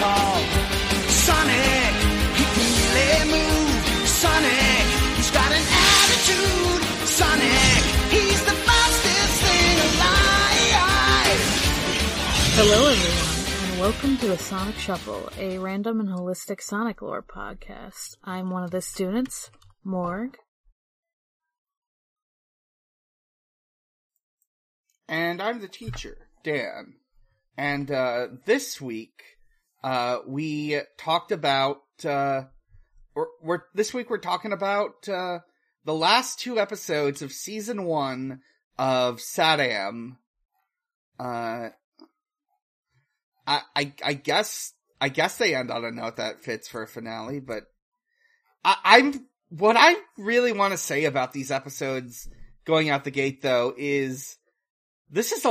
Spinball. Sonic, he can really move. Sonic, he's got an attitude. Sonic, he's the fastest thing alive. Hello everyone, and welcome to the Sonic Shuffle, a random and holistic Sonic lore podcast. I'm one of the students, Morg. And I'm the teacher, Dan. And this week, we talked about, we're talking about the last two episodes of Season 1 of SatAM. I guess they end on a note that fits for a finale, but what I really want to say about these episodes going out the gate, though, is this is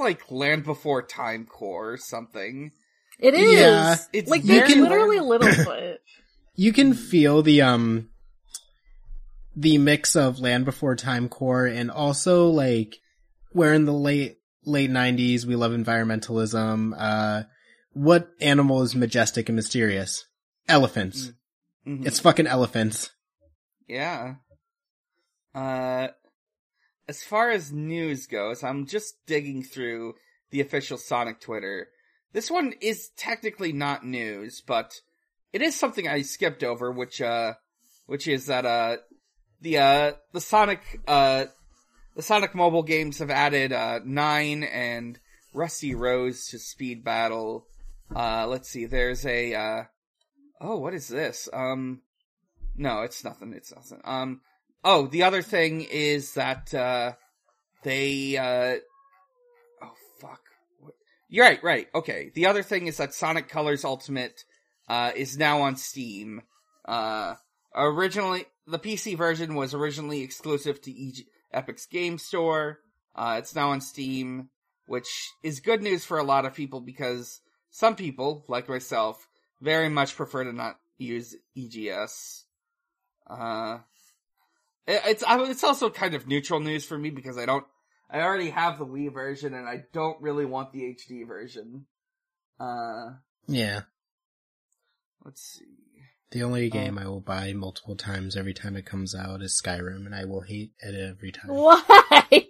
like Land Before Time core or something. It is. Yeah, it's like there's literally Littlefoot. You can feel the mix of Land Before Time core and also like where in the late 90s we love environmentalism. What animal is majestic and mysterious? Elephants. Mm-hmm. It's fucking elephants. Yeah. As far as news goes, I'm just digging through the official Sonic Twitter. This one is technically not news, but it is something I skipped over, which is that, the Sonic mobile games have added, 9 and Rusty Rose to Speed Battle. Let's see, there's a, what is this? No, it's nothing. Oh, the other thing is that, You're right, okay. The other thing is that Sonic Colors Ultimate, is now on Steam. Originally, the PC version was originally exclusive to Epic's Game Store. It's now on Steam, which is good news for a lot of people because some people, like myself, very much prefer to not use EGS. It's also kind of neutral news for me because I already have the Wii version and I don't really want the HD version. Yeah. Let's see. The only game I will buy multiple times every time it comes out is Skyrim, and I will hate it every time. Why,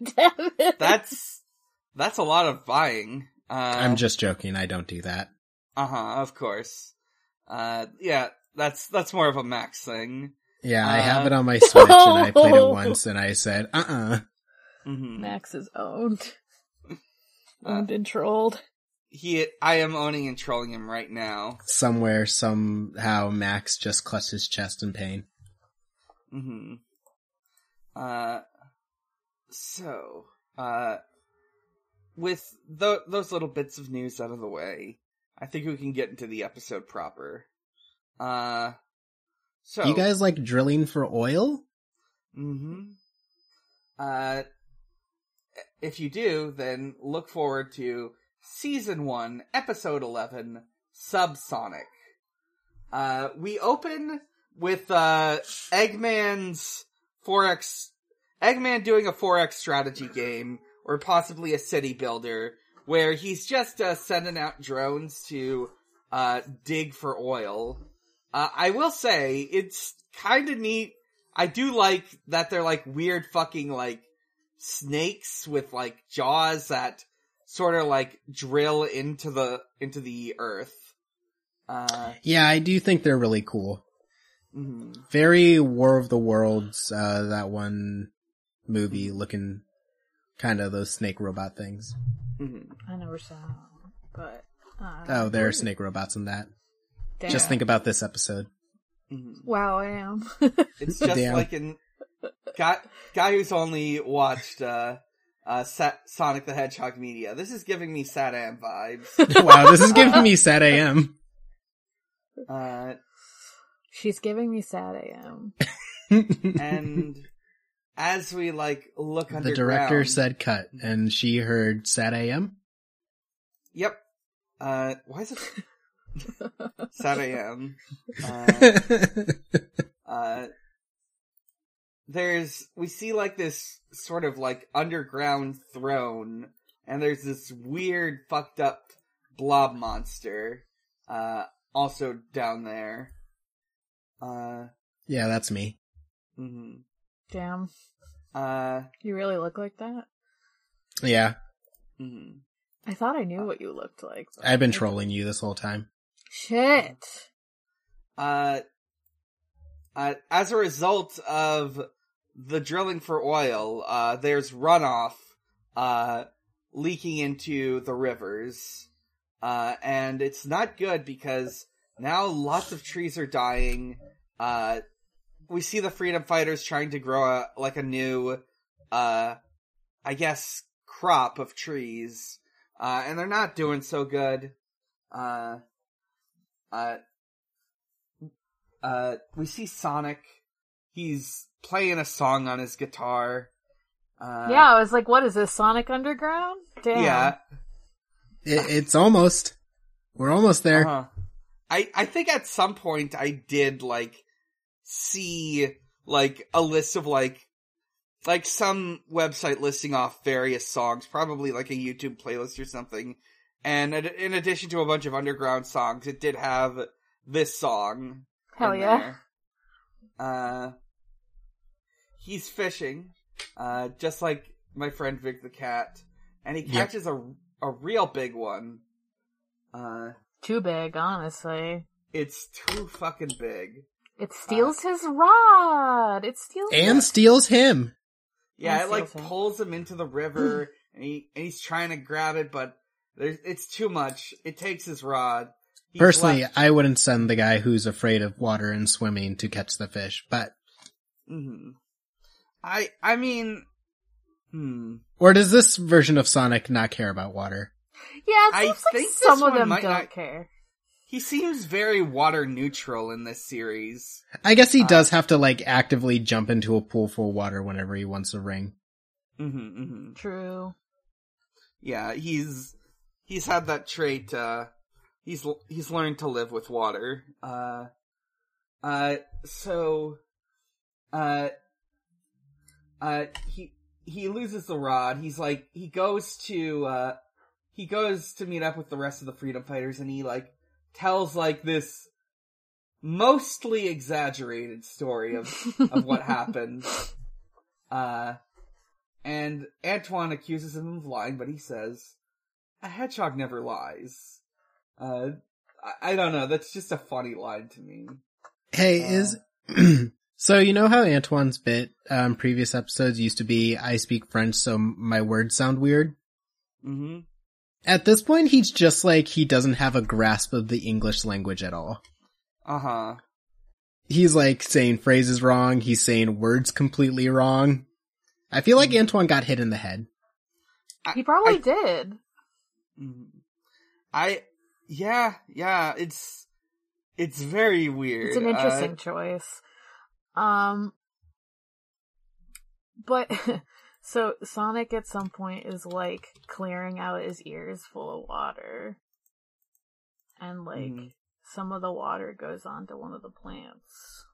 Devon? That's a lot of buying. I'm just joking. I don't do that. Of course. Yeah, that's more of a Max thing. Yeah, I have it on my Switch, and I played it once, and I said, Mm-hmm. Max is owned. Owned and trolled. I am owning and trolling him right now. Somewhere, somehow, Max just clutched his chest in pain. Mm-hmm. So, with those little bits of news out of the way, I think we can get into the episode proper. So, you guys like drilling for oil? Mm-hmm. If you do, then look forward to Season 1, Episode 11, Subsonic. We open with Eggman doing a 4X strategy game, or possibly a city builder, where he's just sending out drones to dig for oil. I will say, it's kind of neat. I do like that they're, like, weird fucking, like, snakes with, like, jaws that sort of, like, drill into the earth. Yeah, I do think they're really cool. Mm-hmm. Very War of the Worlds, that one movie looking kind of those snake robot things. Mm-hmm. I never saw them, but... there are snake robots in that. Damn. Just think about this episode. Wow, I am. It's just damn. Like a guy who's only watched Sonic the Hedgehog media. This is giving me SatAM vibes. Wow, this is giving me SatAM. She's giving me SatAM. And as we look underground, the director said cut, and she heard SatAM. Yep. Why is it? SatAM. We see this sort of underground throne, and there's this weird fucked up blob monster. Also down there. Yeah, that's me. Mm-hmm. Damn. You really look like that? Yeah. Mm-hmm. I thought I knew what you looked like. I've been trolling you this whole time. Shit. As a result of the drilling for oil, there's runoff leaking into the rivers. And it's not good because now lots of trees are dying. We see the freedom fighters trying to grow a new, crop of trees. And they're not doing so good. We see Sonic. He's playing a song on his guitar. Yeah, I was like, what is this, Sonic Underground? Damn. Yeah. It's almost. We're almost there. Uh-huh. I think at some point I did, see, a list of, like some website listing off various songs, probably a YouTube playlist or something. And in addition to a bunch of underground songs, it did have this song. Hell yeah. There. He's fishing, just like my friend Vic the Cat. And he catches a real big one. Too big, honestly. It's too fucking big. It steals his rod! It steals steals him! Yeah, it pulls him into the river, and he's trying to grab it, but it's too much. It takes his rod. Personally, I wouldn't send the guy who's afraid of water and swimming to catch the fish, but... Mm-hmm. I mean... Hmm. Or does this version of Sonic not care about water? Yeah, it seems some of them don't care. He seems very water neutral in this series. I guess he does have to, actively jump into a pool full of water whenever he wants a ring. Mm-hmm, mm-hmm. True. Yeah, he's had that trait, he's learned to live with water. He loses the rod. He's he goes to meet up with the rest of the Freedom Fighters, and he tells this mostly exaggerated story of what happened. And Antoine accuses him of lying, but he says, "A hedgehog never lies." I don't know. That's just a funny line to me. Hey, so you know how Antoine's bit previous episodes used to be, "I speak French, so my words sound weird"? Mm-hmm. At this point, he's just he doesn't have a grasp of the English language at all. Uh-huh. He's, saying phrases wrong. He's saying words completely wrong. I feel like Antoine got hit in the head. He probably did. Yeah, it's very weird. It's an interesting choice. But, so Sonic at some point is, clearing out his ears full of water. And, some of the water goes onto one of the plants.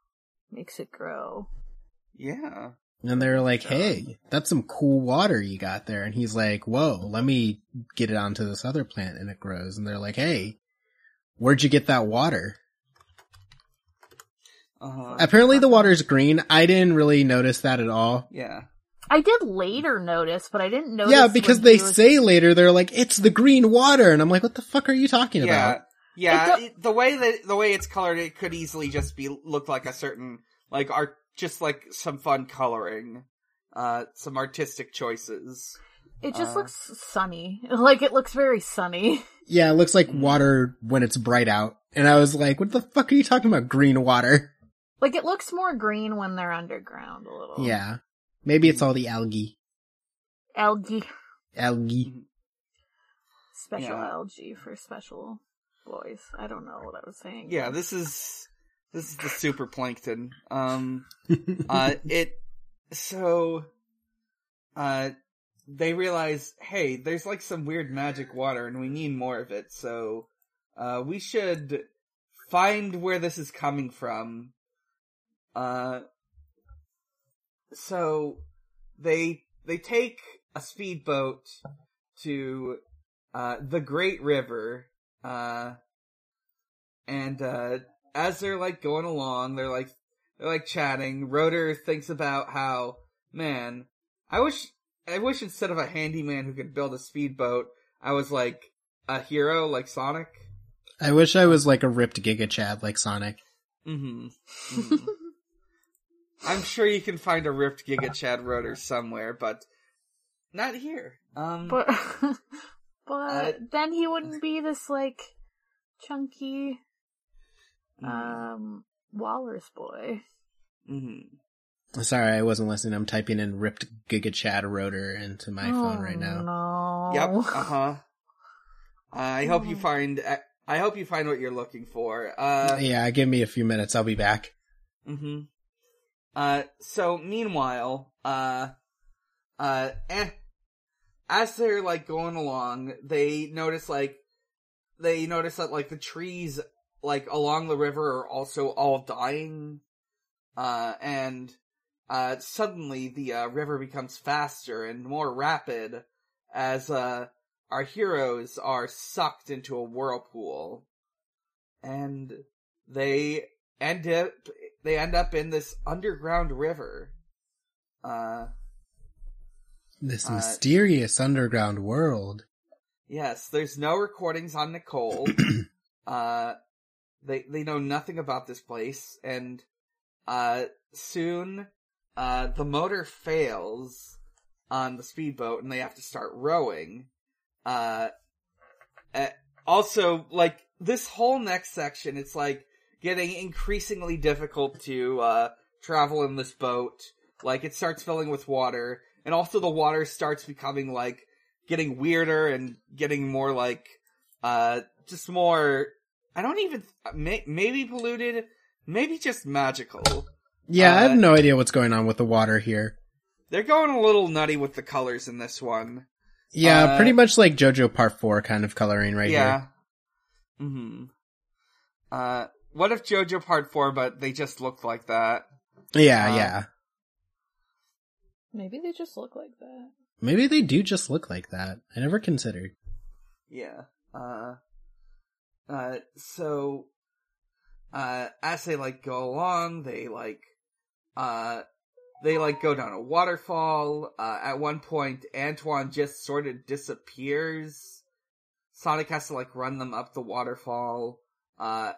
Makes it grow. Yeah. And they're hey, that's some cool water you got there. And he's whoa, let me get it onto this other plant, and it grows. And they're hey, where'd you get that water? Apparently the water's green. I didn't really notice that at all. Yeah. I did later notice, but I didn't notice. Yeah, because they say later, they're it's the green water. And I'm what the fuck are you talking about? Yeah. The way it's colored, it could easily just look like a certain, art, just some fun coloring. Some artistic choices. It just looks sunny. It looks very sunny. Yeah, it looks like water when it's bright out. And I was what the fuck are you talking about, green water? It looks more green when they're underground a little. Yeah. Maybe it's all the algae. Algae. Special algae for special boys. I don't know what I was saying. Yeah, this is the super plankton. They realize, hey, there's some weird magic water and we need more of it, so, we should find where this is coming from. So they take a speedboat to the Great River, And as they're like going along, they're like chatting. Rotor thinks about how, man, I wish instead of a handyman who could build a speedboat, I was like a hero like Sonic. I wish I was like a ripped Giga Chad like Sonic. Mm-hmm. Mm-hmm. I'm sure you can find a ripped Giga Chad Rotor somewhere, but not here. But then he wouldn't be this like chunky walrus boy. Mm-hmm. Sorry, I wasn't listening. I'm typing in ripped Giga Chad Rotor into my phone right now. No. Yep. Uh-huh. I hope you find what you're looking for. Yeah, give me a few minutes. I'll be back. Mm-hmm. So meanwhile, as they're like going along, they notice that like the trees like along the river are also all dying. And suddenly the river becomes faster and more rapid as our heroes are sucked into a whirlpool, and they end up in this underground river. This mysterious underground world. Yes, there's no recordings on Nicole. They know nothing about this place, and soon the motor fails on the speedboat, and they have to start rowing. Also, like, this whole next section, it's like getting increasingly difficult to travel in this boat. Like, it starts filling with water, and also the water starts becoming like getting weirder and getting more like just more, I don't even, maybe polluted, maybe just magical. Yeah, I have no idea what's going on with the water here. They're going a little nutty with the colors in this one. Yeah, pretty much like JoJo Part 4 kind of coloring right here. Yeah. Mm-hmm. What if JoJo Part 4, but they just looked like that? Yeah, yeah. Maybe they just look like that. Maybe they do just look like that. I never considered. Yeah. So as they like go along, they go down a waterfall. At one point, Antoine just sort of disappears. Sonic has to like run them up the waterfall. The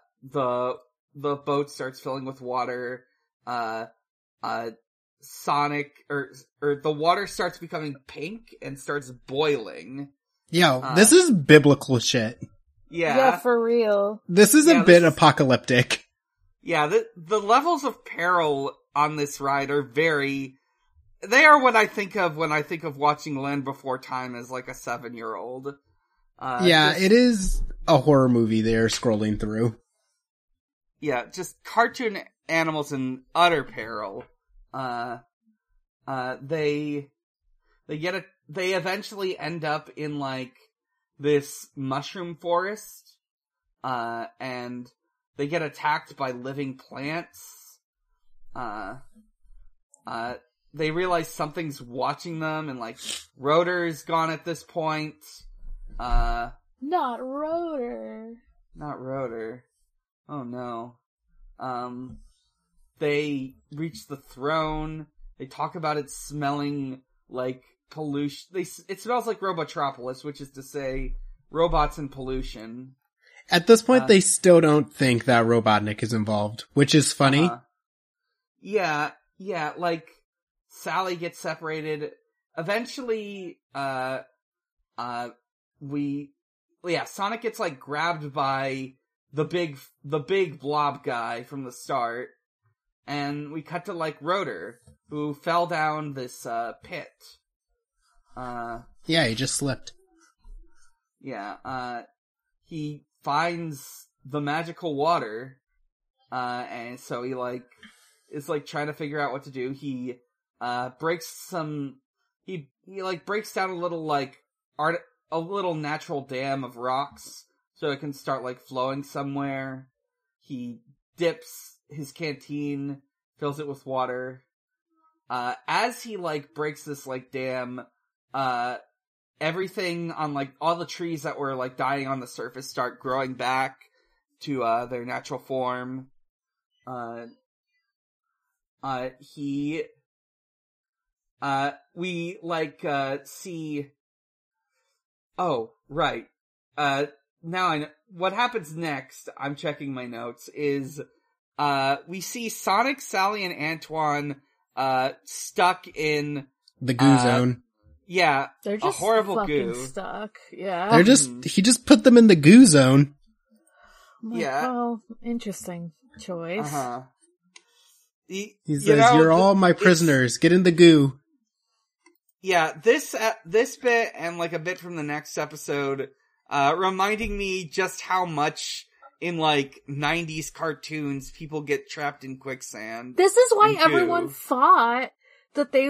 boat starts filling with water. Sonic or the water starts becoming pink and starts boiling. Yo, this is biblical shit. Yeah, for real. This is a bit apocalyptic. Yeah, the levels of peril on this ride are they are what I think of when I think of watching Land Before Time as like a 7-year-old. It is a horror movie they're scrolling through. Yeah, just cartoon animals in utter peril. They eventually end up in like this mushroom forest, and they get attacked by living plants. They realize something's watching them, and like Rotor's gone at this point. Not Rotor. Oh no. They reach the throne. They talk about it smelling like pollution. It smells like Robotropolis, which is to say robots and pollution. At this point, they still don't think that Robotnik is involved, which is funny. Yeah, like, Sally gets separated. Eventually, Sonic gets, like, grabbed by the big blob guy from the start, and we cut to, like, Rotor, who fell down this, pit. Yeah, he just slipped. Yeah, he finds the magical water, and so he, like, is like trying to figure out what to do. He breaks down a little natural dam of rocks so it can start like flowing somewhere. He dips his canteen, fills it with water. As he like breaks this like dam, everything on like all the trees that were like dying on the surface start growing back to their natural form. We see. Oh, right. Now I know what happens next. I'm checking my notes. Is we see Sonic, Sally, and Antoine stuck in the goo zone. Yeah, they're just a horrible goo. Stuck. Yeah, they're just he just put them in the goo zone. Like, yeah. Well, interesting choice. Uh-huh. He says, "You're all my prisoners. Get in the goo." Yeah, this bit and like a bit from the next episode, reminding me just how much in like 90s cartoons people get trapped in quicksand. This is why everyone thought that they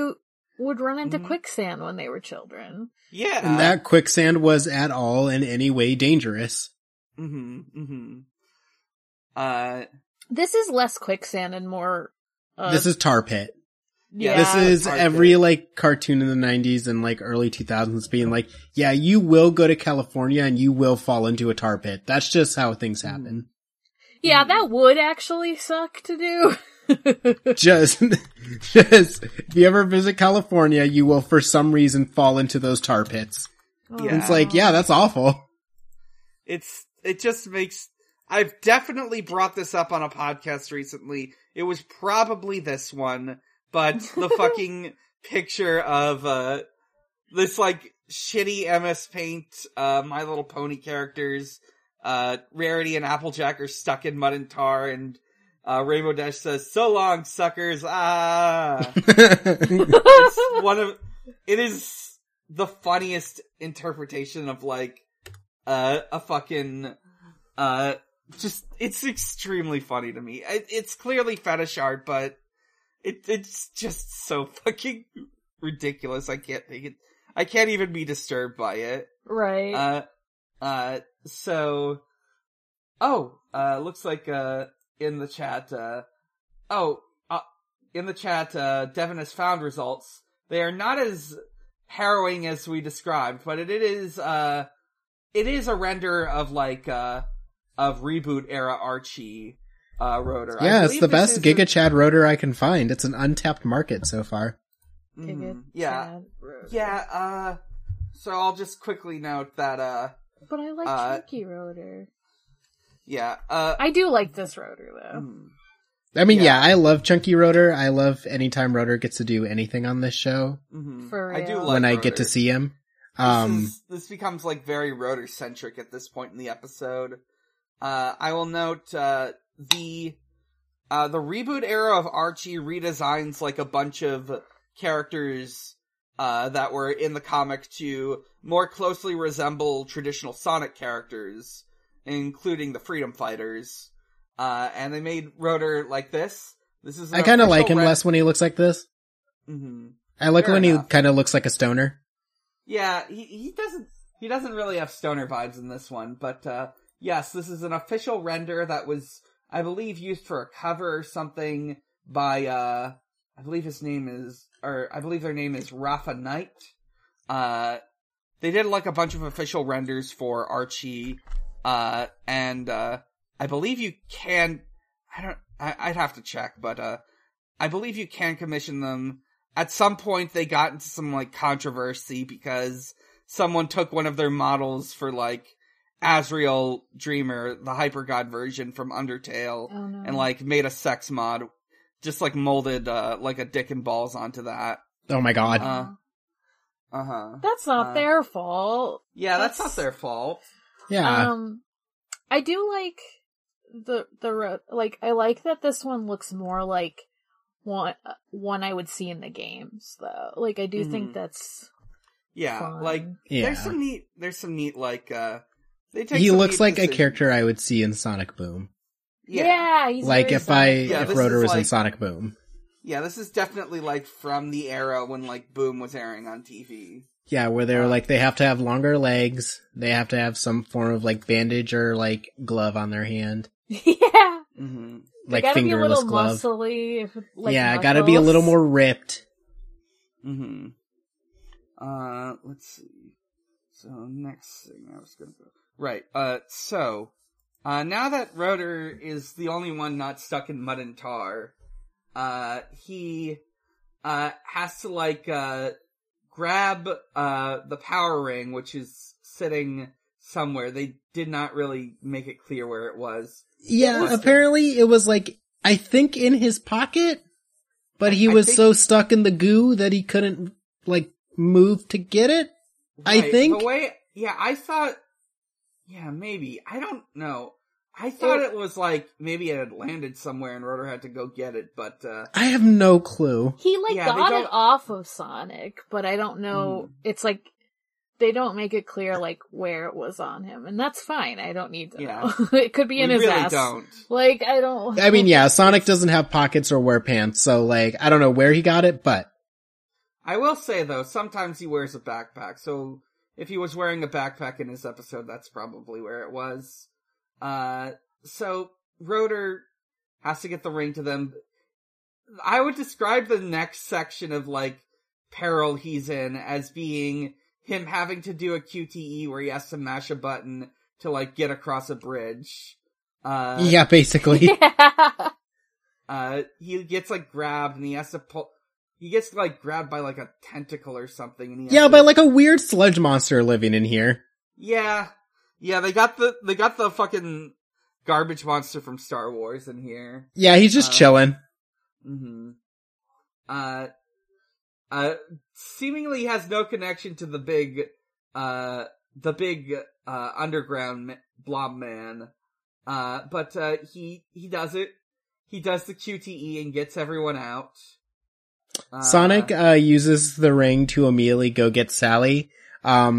would run into quicksand when they were children. Yeah, and that quicksand was at all in any way dangerous. Mm-hmm. Mm-hmm. This is less quicksand and more. This is tar pit. Yeah, this is every pit. Like cartoon in the 90s and like early 2000s being like, yeah, you will go to California and you will fall into a tar pit. That's just how things happen. Yeah, that would actually suck to do. Just, if you ever visit California, you will for some reason fall into those tar pits. Yeah. It's like, yeah, that's awful. It just makes, I've definitely brought this up on a podcast recently. It was probably this one, but the fucking picture of, this like shitty MS Paint, My Little Pony characters, Rarity and Applejack are stuck in mud and tar and, Rainbow Dash says, "So long, suckers!" Ah, it is the funniest interpretation of like a fucking just. It's extremely funny to me. It's clearly fetish art, but it's just so fucking ridiculous. I can't take it. I can't even be disturbed by it. Right. So. Oh. Looks like in the chat, Devon has found results. They are not as harrowing as we described, but it is a render of like, of reboot era Archie, Rotor. Yeah, it's the best Giga Chad Rotor I can find. It's an untapped market so far. Mm-hmm. Yeah. Yeah, so I'll just quickly note that, but I like Chunky Rotor. Yeah, I do like this Rotor, though. I mean, yeah, I love Chunky Rotor. I love anytime Rotor gets to do anything on this show. Mm-hmm. For real. I do love when Rotor. I get to see him. This becomes, like, very Rotor-centric at this point in the episode. I will note, the reboot era of Archie redesigns, like, a bunch of characters, that were in the comic to more closely resemble traditional Sonic characters, including the Freedom Fighters, and they made Rotor like this. This is I kind of like him less when he looks like this. Mm-hmm. I like when he kind of looks like a stoner. Yeah, he doesn't really have stoner vibes in this one, but yes, this is an official render that was, I believe, used for a cover or something by I believe their name is Rafa Knight. They did like a bunch of official renders for Archie. And I believe you can, I'd have to check, but, I believe you can commission them. At some point, they got into some, like, controversy because someone took one of their models for, like, Asriel Dreamer, the Hypergod version from Undertale, oh, no. and, like, made a sex mod, just, like, molded, like, a dick and balls onto that. Oh my god. Uh-huh. That's not their fault. Yeah, that's not their fault. Yeah. I do like the like I like that this one looks more like one I would see in the games though. Like I do think that's fun. Like there's some neat like they take. He looks like a character I would see in Sonic Boom. Yeah, he's like if Rotor was like, in Sonic Boom. Yeah, this is definitely like from the era when like Boom was airing on TV. Yeah, where they're like, they have to have longer legs, they have to have some form of, like, bandage or, like, glove on their hand. Yeah! Mm-hmm. Like, fingerless glove. Gotta be a little muscly. Like yeah, muscles. Gotta be a little more ripped. Mm-hmm. Let's see. So, next thing I was gonna go... Right, so, Now that Rotor is the only one not stuck in mud and tar, he has to, like, grab the power ring, which is sitting somewhere. They did not really make it clear where it was. Yeah, apparently it was, like, I think in his pocket, but he was so stuck in the goo that he couldn't, like, move to get it, right. I think. The way, yeah, I thought... Yeah, maybe. I don't know. I thought it was like, maybe it had landed somewhere and Rotor had to go get it, but... I have no clue. He, like, got it off of Sonic, but I don't know. It's like, they don't make it clear, like, where it was on him, and that's fine. I don't need to know. It could be in his ass. Don't. Like, I don't... I mean, yeah, Sonic doesn't have pockets or wear pants, so, like, I don't know where he got it, but... I will say, though, sometimes he wears a backpack, so... If he was wearing a backpack in this episode, that's probably where it was. So Rotor has to get the ring to them. I would describe the next section of, like, peril he's in as being him having to do a QTE where he has to mash a button to, like, get across a bridge. Yeah, basically. He gets, like, grabbed and he has to pull... He gets, like, grabbed by, like, a tentacle or something. And he by, like, a weird sludge monster living in here. Yeah. Yeah, they got the fucking garbage monster from Star Wars in here. Yeah, he's just chilling. Mm-hmm. Seemingly has no connection to the big underground blob man. But he does it. He does the QTE and gets everyone out. Sonic uses the ring to immediately go get Sally, but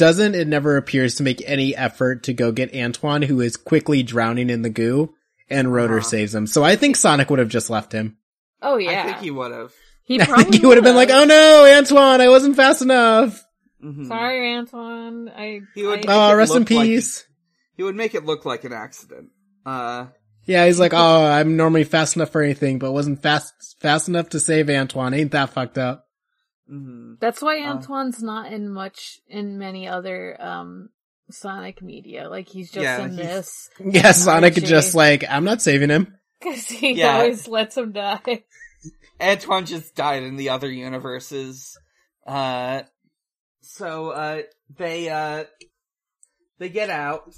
it never appears to make any effort to go get Antoine, who is quickly drowning in the goo, and Rotor saves him. So I think Sonic would have just left him. Oh, yeah. I think he would have. He would have been like, oh no, Antoine, I wasn't fast enough. Mm-hmm. Sorry, Antoine. Rest in peace. He would make it look like an accident. Yeah, he's like, oh, I'm normally fast enough for anything, but wasn't fast enough to save Antoine. Ain't that fucked up? Mm-hmm. That's why Antoine's not in many other Sonic media. Like, he's just in this. Yeah, Sonic just like, I'm not saving him. Because he always lets him die. Antoine just died in the other universes. So they get out.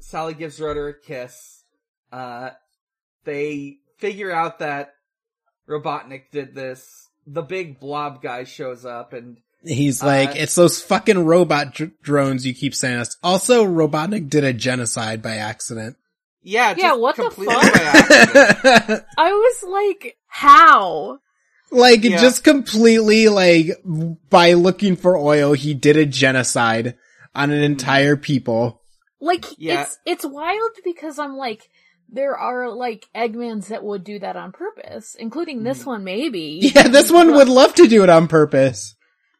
Sally gives Rotor a kiss. They figure out that Robotnik did this. The big blob guy shows up and... He's like, it's those fucking robot drones you keep saying us. Also, Robotnik did a genocide by accident. Yeah, what the fuck? By accident. I was like, how? Like, just completely, like, by looking for oil, he did a genocide on an entire people. Like, it's wild because I'm like, there are, like, Eggmans that would do that on purpose, including this one, maybe. Yeah, this one would love to do it on purpose.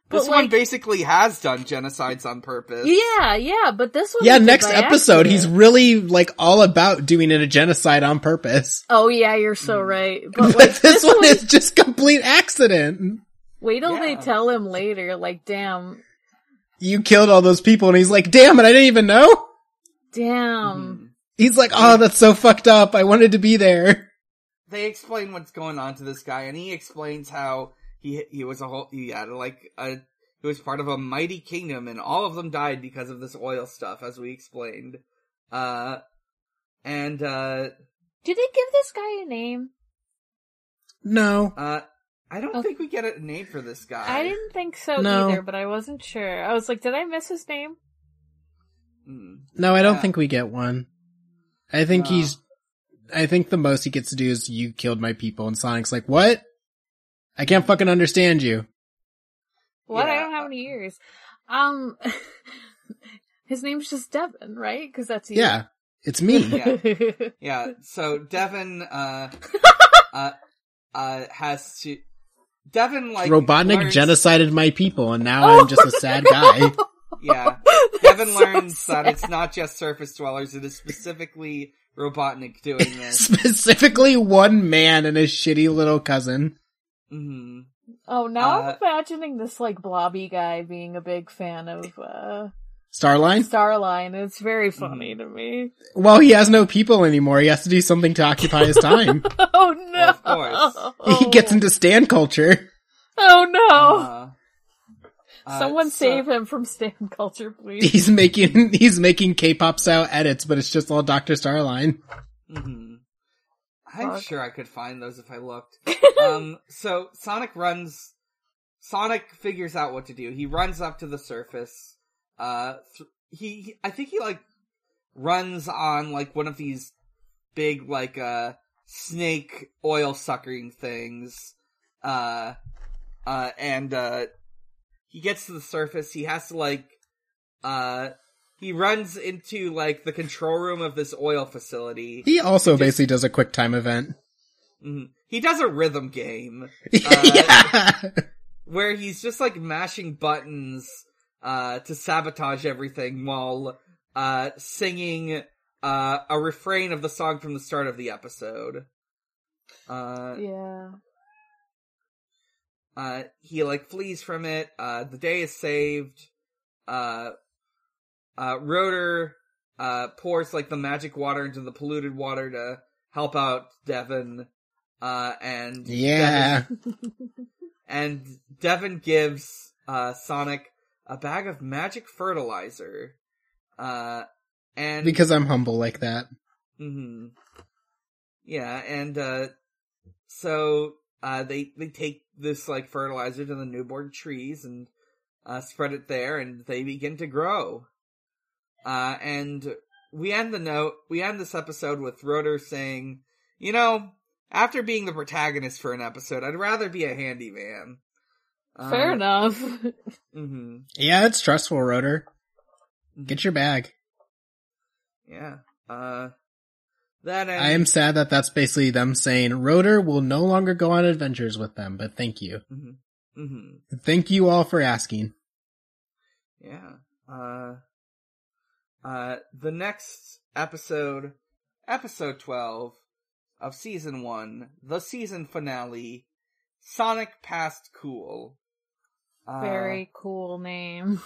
But this one basically has done genocides on purpose. Yeah, but this one... Yeah, next episode, he's really, like, all about doing a genocide on purpose. Oh, yeah, you're so right. But this one is just complete accident. Wait till they tell him later, like, damn... You killed all those people, and he's like, damn it, I didn't even know! Damn. He's like, oh, that's so fucked up, I wanted to be there. They explain what's going on to this guy, and he explains how he was part of a mighty kingdom, and all of them died because of this oil stuff, as we explained. Do they give this guy a name? No. I don't think we get a name for this guy. I didn't think so either, but I wasn't sure. I was like, did I miss his name? No, I don't think we get one. I think I think the most he gets to do is, you killed my people, and Sonic's like, what? I can't fucking understand you. What? Yeah. I don't have any ears. His name's just Devon, right? Because that's you. Yeah, it's me. So Devon, has to... Devon, like... Robotnik genocided my people, and now I'm just a sad guy. Yeah. Devon learns that it's not just surface dwellers, it is specifically Robotnik doing this. Specifically one man and his shitty little cousin. Mm-hmm. Oh, now I'm imagining this, like, blobby guy being a big fan of, Starline. It's very funny to me. Well, he has no people anymore. He has to do something to occupy his time. Oh, no. Well, of course. Oh. He gets into Stan culture. Oh, no. Someone save him from Stan culture, please. He's making K-pop style edits, but it's just all Dr. Starline. Mm-hmm. I'm sure I could find those if I looked. So Sonic figures out what to do. He runs up to the surface. I think he runs on, like, one of these big, like, snake oil-sucking things. And he gets to the surface. He has to, like, he runs into, like, the control room of this oil facility. He also basically does a quick time event. Mm-hmm. He does a rhythm game. Where he's just, like, mashing buttons to sabotage everything while singing a refrain of the song from the start of the episode. He, like, flees from it. The day is saved. Rotor pours, like, the magic water into the polluted water to help out Devon. Devon gives Sonic a bag of magic fertilizer. And because I'm humble like that. Mm-hmm. Yeah, and so they take this, like, fertilizer to the newborn trees and spread it there, and they begin to grow. And we end this episode with Rotor saying, you know, after being the protagonist for an episode, I'd rather be a handyman. Fair enough. Mm-hmm. Yeah, it's stressful, Rotor. Get your bag. Yeah. I am sad that that's basically them saying, Rotor will no longer go on adventures with them, but thank you. Mm-hmm. Mm-hmm. Thank you all for asking. Yeah. The next episode 12 of season 1, the season finale, Sonic Past Cool. Very cool name.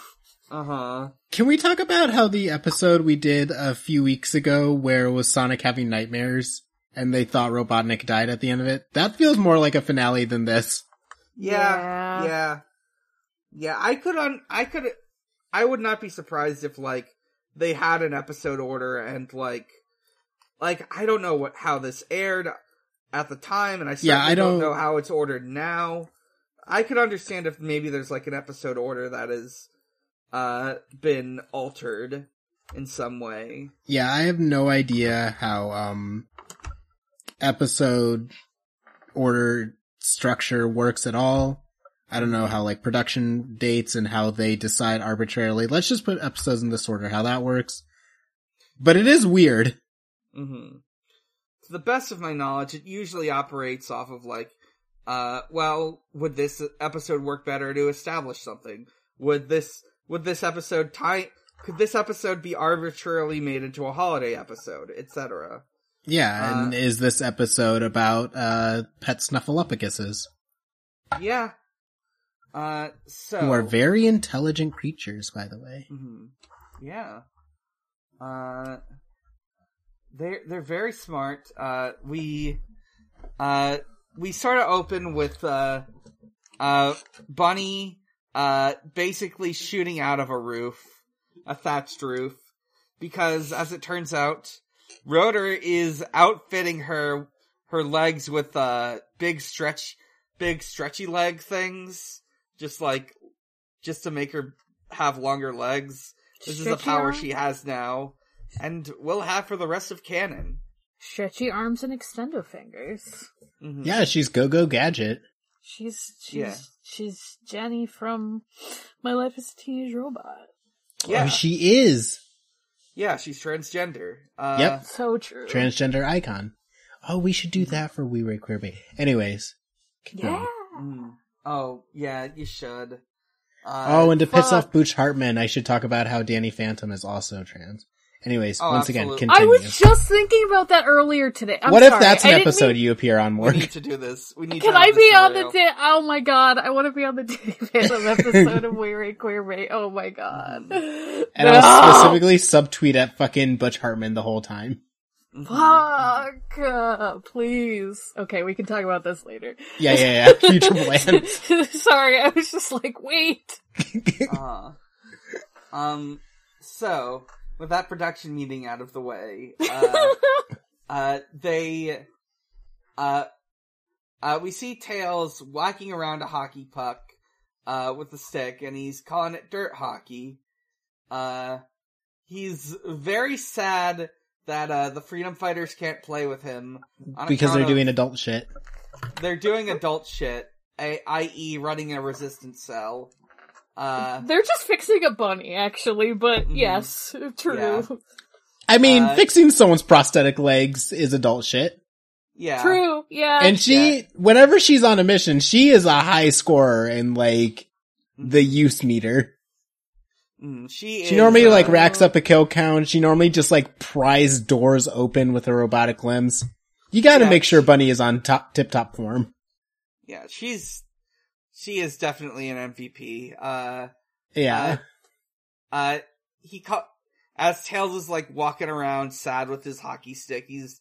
Uh-huh. Can we talk about how the episode we did a few weeks ago where it was Sonic having nightmares and they thought Robotnik died at the end of it? That feels more like a finale than this. Yeah. I would not be surprised if, like, they had an episode order and, like, I don't know how this aired at the time, and I certainly don't know how it's ordered now. I could understand if maybe there's, like, an episode order that has been altered in some way. Yeah, I have no idea how episode order structure works at all. I don't know how, like, production dates and how they decide arbitrarily, let's just put episodes in this order, how that works. But it is weird. Mm-hmm. To the best of my knowledge, it usually operates off of, like, would this episode work better to establish something? Would this episode could this episode be arbitrarily made into a holiday episode, etc.? Yeah, and is this episode about pet snuffleupaguses? Yeah. Who are very intelligent creatures, by the way. Mm-hmm. Yeah. They're very smart. We sort of open with, Bunny, basically shooting out of a thatched roof, because, as it turns out, Rotor is outfitting her legs with, big stretchy leg things. Just to make her have longer legs. This is a power she has now, and will have for the rest of canon. Stretchy arms and extendo fingers. Mm-hmm. Yeah, she's Go-Go Gadget. She's Jenny from My Life as a Teenage Robot. Yeah, oh, she is. Yeah, she's transgender. Yep, so true. Transgender icon. Oh, we should do that for We Were Queer Bait. Anyways, continue. Yeah. Mm. Oh, yeah, you should. And to piss off Booch Hartman, I should talk about how Danny Phantom is also trans. Anyways, once again, continue. I was just thinking about that earlier today. What if that's an episode you appear on, Morg? We need to do this. Can I be on the Oh my god, I want to be on the Dave Phantom episode of Weird and Queer Bait. Oh my god. And I'll specifically subtweet at fucking Butch Hartman the whole time. Fuck! Please. Okay, we can talk about this later. Yeah. Future plans. Sorry, I was just like, wait! So, with that production meeting out of the way, we see Tails whacking around a hockey puck, with a stick, and he's calling it dirt hockey. He's very sad that the Freedom Fighters can't play with him. Because they're doing adult shit. They're doing adult shit, i.e. running a resistance cell. They're just fixing a bunny, actually, but yes, true. Yeah. I mean, fixing someone's prosthetic legs is adult shit. Yeah. True, yeah. And whenever she's on a mission, she is a high scorer in, like, the use meter. She normally, like, racks up a kill count. She normally just, like, pries doors open with her robotic limbs. You gotta make sure Bunny is on tip-top form. Yeah, she is definitely an MVP. As Tails is, like, walking around sad with his hockey stick, he's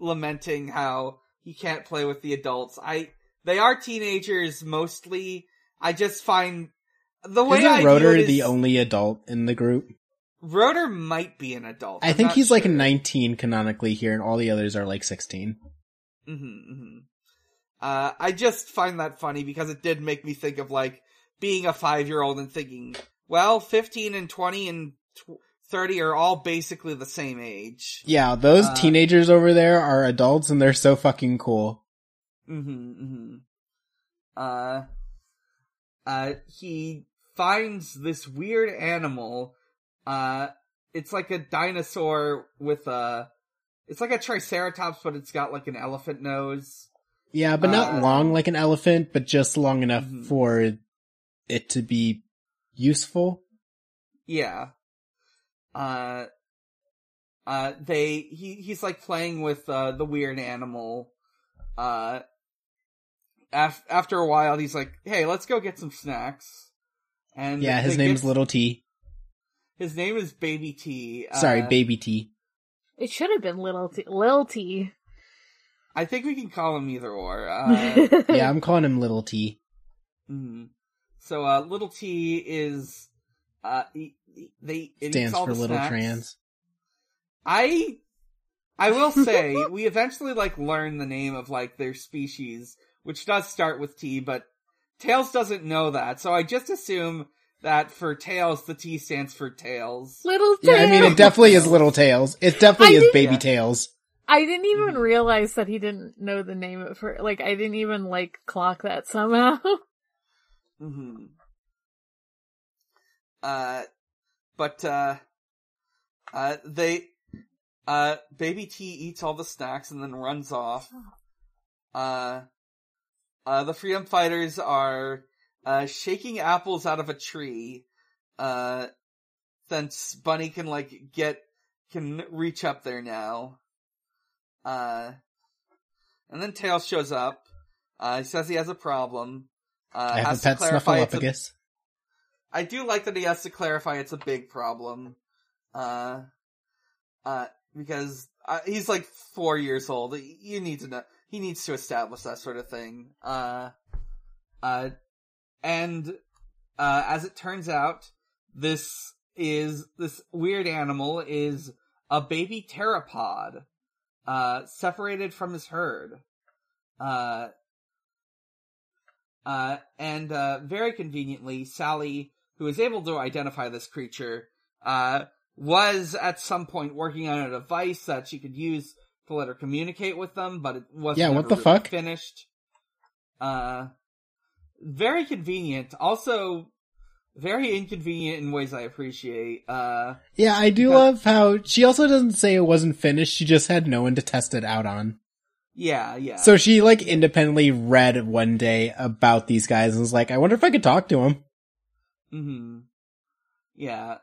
lamenting how he can't play with the adults. They are teenagers, mostly. I just find Isn't Rotor the only adult in the group? Rotor might be an adult. I think he's like 19 canonically here, and all the others are like 16. Mm-hmm. I just find that funny because it did make me think of like being a 5-year-old and thinking, well, 15 and 20 and 30 are all basically the same age. Yeah, those teenagers over there are adults, and they're so fucking cool. He finds this weird animal, it's like a dinosaur it's like a triceratops, but it's got like an elephant nose. Yeah, but not long like an elephant, but just long enough for it to be useful. Yeah. He's like playing with, the weird animal, after a while, he's like, hey, let's go get some snacks. And yeah, his name is Little T. His name is Baby T. Sorry, Baby T. It should have been Little T. Lil T. I think we can call him either or. Yeah, I'm calling him Little T. Mm-hmm. So, Little T is, stands for Little Snacks. Trans. I will say, we eventually, like, learn the name of, like, their species, which does start with T, but Tails doesn't know that, so I just assume that for Tails, the T stands for Tails. Little Tails! Yeah, I mean, it definitely is Little Tails. It definitely is Baby Tails. I didn't even realize that he didn't know the name of her. Like, I didn't even, like, clock that somehow. Mm-hmm. But Baby T eats all the snacks and then runs off. The Freedom Fighters are, shaking apples out of a tree, since Bunny can, like, can reach up there now. And then Tails shows up, he says he has a problem, I have has a pet to clarify snuffleupagus. I do like that he has to clarify it's a big problem, because, he's like 4 years old, you need to know. He needs to establish that sort of thing. As it turns out, this weird animal is a baby pteropod, separated from his herd. Very conveniently, Sally, who is able to identify this creature, was at some point working on a device that she could use to let her communicate with them, but it wasn't finished. Very convenient. Also, very inconvenient in ways I appreciate. I do love how she also doesn't say it wasn't finished, she just had no one to test it out on. Yeah. So she, like, independently read one day about these guys and was like, I wonder if I could talk to them. Mm-hmm. Yeah.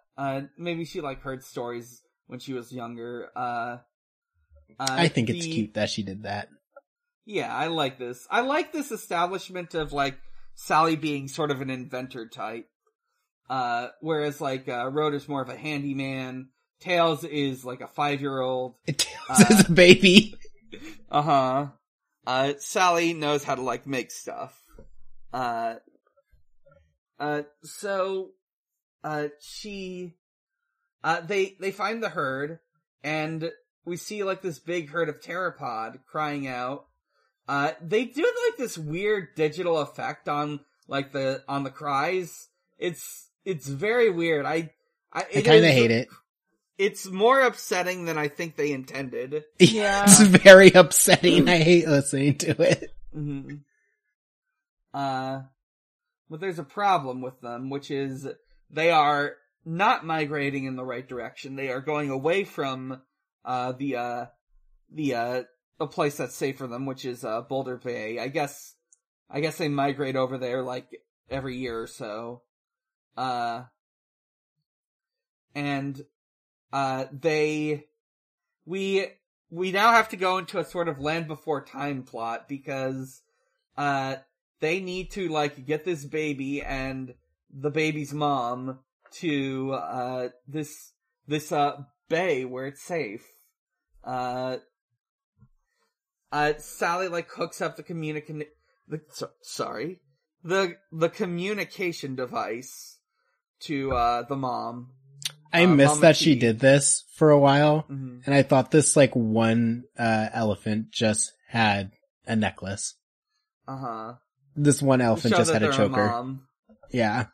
Maybe she like heard stories when she was younger. I think it's cute that she did that. Yeah, I like this. I like this establishment of like Sally being sort of an inventor type. Whereas like, Rotor's more of a handyman. Tails is like a 5-year-old. Tails is a baby. Uh-huh. Sally knows how to like make stuff. They find the herd, and we see like this big herd of pteropod crying out. They do like this weird digital effect on the cries. It's very weird. I kind of hate it. It's more upsetting than I think they intended. Yeah. It's very upsetting. I hate listening to it. Mm-hmm. But there's a problem with them, which is they are not migrating in the right direction. They are going away from a place that's safe for them, which is Boulder Bay. I guess they migrate over there like every year or so. We now have to go into a sort of Land Before Time plot because they need to like get this baby and the baby's mom to this bay where it's safe. Sally like hooks up the communication device to the mom. I missed that she did this for a while, mm-hmm. and I thought this like one elephant just had a necklace. Uh huh. This one elephant just had a choker. Mom. Yeah.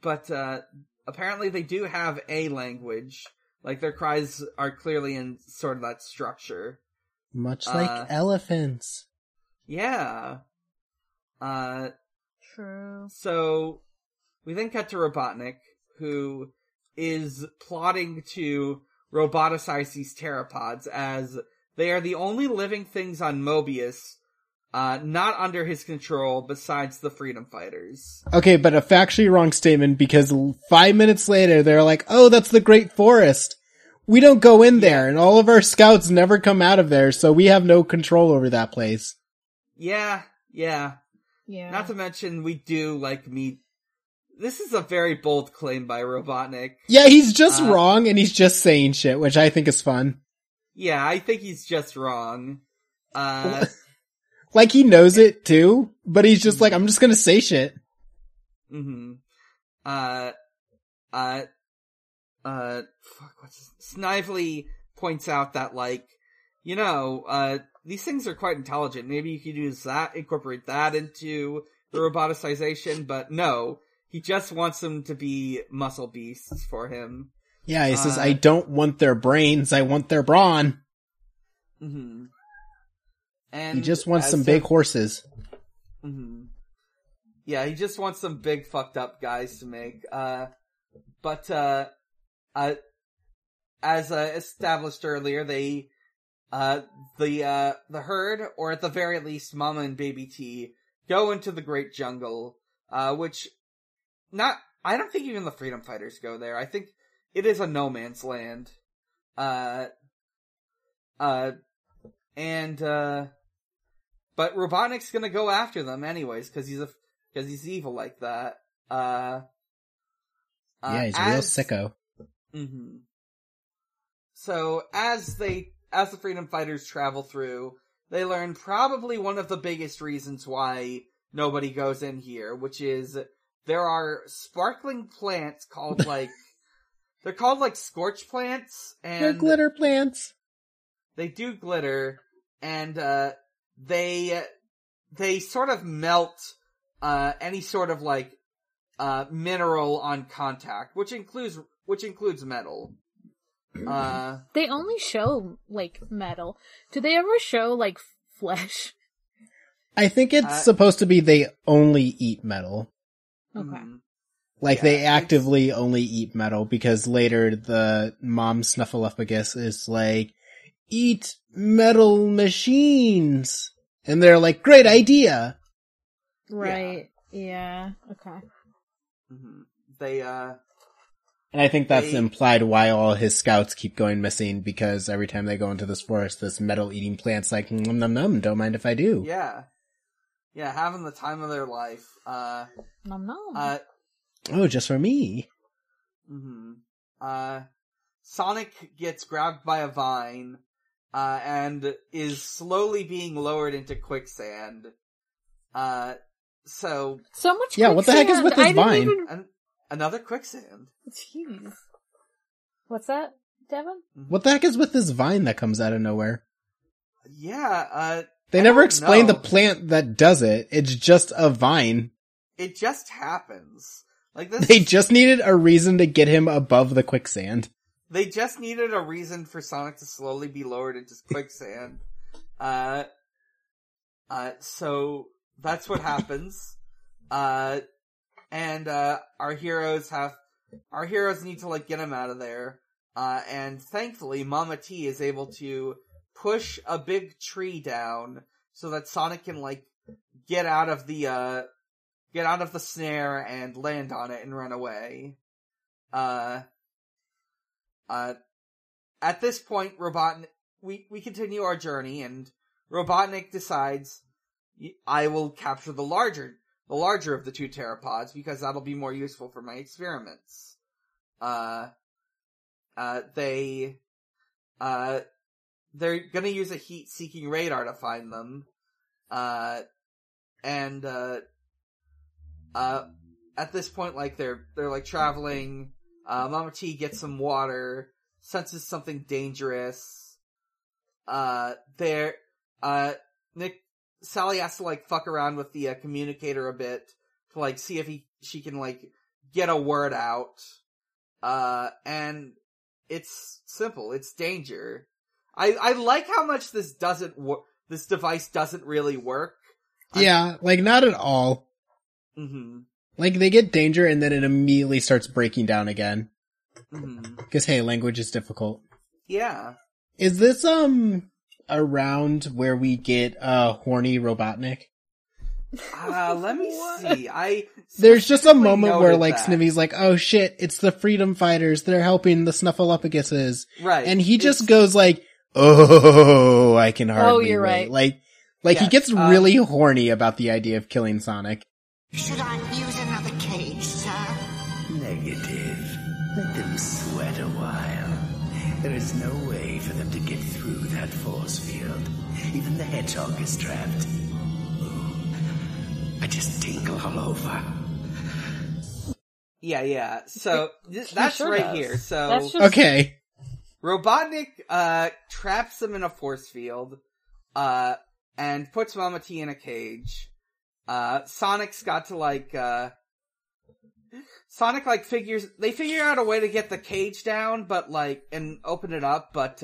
But apparently they do have a language. Like their cries are clearly in sort of that structure, much like elephants. Yeah. True. So. We then cut to Robotnik, who is plotting to roboticize these pteropods as they are the only living things on Mobius, not under his control besides the Freedom Fighters. Okay, but a factually wrong statement because 5 minutes later they're like, oh, that's the Great Forest. We don't go in there and all of our scouts never come out of there, so we have no control over that place. Yeah. Not to mention we do like meet. This is a very bold claim by Robotnik. Yeah, he's just wrong, and he's just saying shit, which I think is fun. Yeah, I think he's just wrong. Like, he knows it, too, but he's just like, I'm just gonna say shit. Mm-hmm. Snively points out that, like, you know, these things are quite intelligent. Maybe you could use that, incorporate that into the roboticization, but no. He just wants them to be muscle beasts for him. Yeah, he says, I don't want their brains, I want their brawn. Mm-hmm. And he just wants some big horses. Mm-hmm. Yeah, he just wants some big fucked up guys to make. As established earlier, they, the herd, or at the very least, Mama and Baby T, go into the Great Jungle, which... I don't think even the Freedom Fighters go there. I think it is a no man's land. But Robotnik's gonna go after them anyways, cause he's evil like that. He's a real sicko. Mm-hmm. So as the Freedom Fighters travel through, they learn probably one of the biggest reasons why nobody goes in here, which is, there are sparkling plants called, like... they're called, like, scorch plants, and... They're glitter plants! They do glitter, and, they sort of melt, any sort of, like, mineral on contact, which includes metal. They only show, like, metal. Do they ever show, like, flesh? I think it's supposed to be they only eat metal. Okay. Like, they actively only eat metal, because later the mom Snuffleupagus is like, eat metal machines! And they're like, great idea! Right. Yeah. Okay. Mm-hmm. They, and I think that's implied why all his scouts keep going missing, because every time they go into this forest, this metal-eating plant's like, nom nom nom, don't mind if I do. Yeah. Yeah, having the time of their life. Nom nom. Oh, just for me. Mm-hmm. Sonic gets grabbed by a vine, and is slowly being lowered into quicksand. So much quicksand. Yeah, what the heck is with this vine? Another quicksand. Jeez. What's that, Devon? What the heck is with this vine that comes out of nowhere? Yeah, they never explain the plant that does it. It's just a vine. It just happens. Like this. They just needed a reason to get him above the quicksand. They just needed a reason for Sonic to slowly be lowered into quicksand. So that's what happens. And our heroes need to get him out of there. And thankfully Mama T is able to push a big tree down so that Sonic can get out of the snare and land on it and run away. At this point, Robotnik, we continue our journey, and Robotnik decides, I will capture the larger of the two pteropods, because that'll be more useful for my experiments. They're gonna use a heat-seeking radar to find them, and at this point, they're traveling. Mama T gets some water, senses something dangerous. Sally has to, fuck around with the communicator a bit to, see if she can, get a word out. And it's simple. It's danger. I like how much this device doesn't really work. Yeah, not at all. Mm-hmm. They get danger and then it immediately starts breaking down again. Mm-hmm. Because, hey, language is difficult. Yeah. Is this, around where we get, horny Robotnik? Let me see. There's just a moment where, Snivy's oh shit, it's the Freedom Fighters, they're helping the Snuffleupaguses. Right. And he just goes oh, I can hardly wait. You're right. He gets really horny about the idea of killing Sonic. Should I use another cage, sir? Negative. Let them sweat a while. There is no way for them to get through that force field. Even the hedgehog is trapped. I just tingle all over. Yeah. So, that's sure right does. Here. So, okay. Robotnik, traps them in a force field, and puts Mama T in a cage. Sonic's got to, they figure out a way to get the cage down, but, and open it up, but,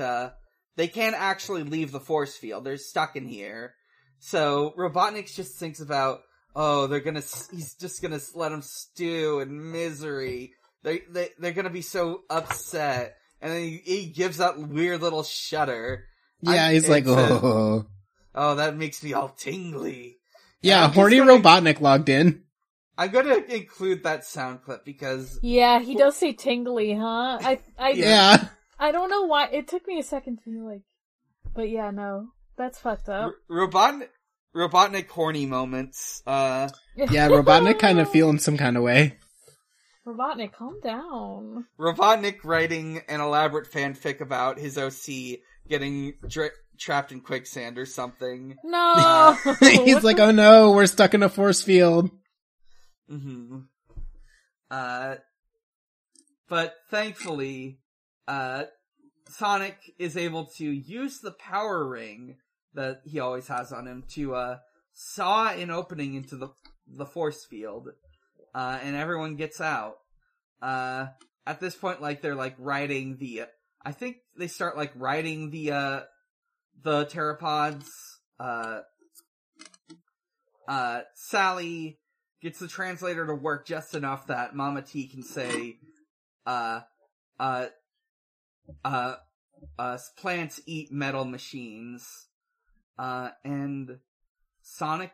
they can't actually leave the force field. They're stuck in here. So, Robotnik just thinks about, he's just gonna let them stew in misery. They're gonna be so upset. And then he gives that weird little shudder. Yeah, he's oh. Oh, that makes me all tingly. Yeah, horny Robotnik logged in. I'm gonna include that sound clip because... Yeah, he does say tingly, huh? Yeah. I don't know why. It took me a second to be but yeah, no. That's fucked up. Robotnik horny moments. Yeah, Robotnik kind of feeling some kind of way. Robotnik, calm down. Robotnik writing an elaborate fanfic about his OC getting trapped in quicksand or something. No! He's oh no, we're stuck in a force field. Mm-hmm. But thankfully, Sonic is able to use the power ring that he always has on him to, saw an opening into the force field. And everyone gets out. At this point, they're, riding the, I think they start, riding the pteropods. Sally gets the translator to work just enough that Mama T can say, plants eat metal machines. And Sonic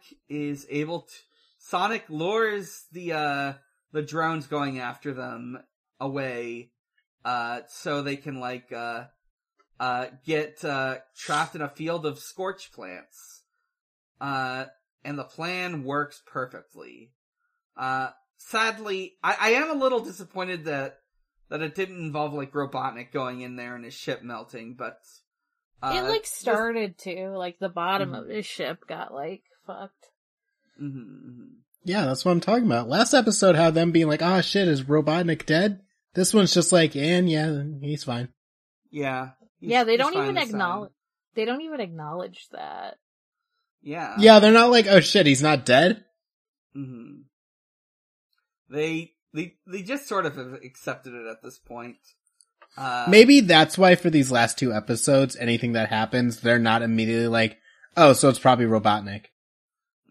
lures the the drones going after them away, so they can get trapped in a field of scorch plants. And the plan works perfectly. Sadly, I am a little disappointed that it didn't involve Robotnik going in there and his ship melting, but it started to the bottom of his ship got fucked. Yeah, that's what I'm talking about. Last episode had them being ah, shit, is Robotnik dead? This one's just and yeah, he's fine. Yeah. Yeah, they don't even acknowledge. They don't even acknowledge that. Yeah. Yeah, they're not oh shit, he's not dead. Mm-hmm. They just sort of have accepted it at this point. Maybe that's why for these last two episodes, anything that happens, they're not immediately oh, so it's probably Robotnik.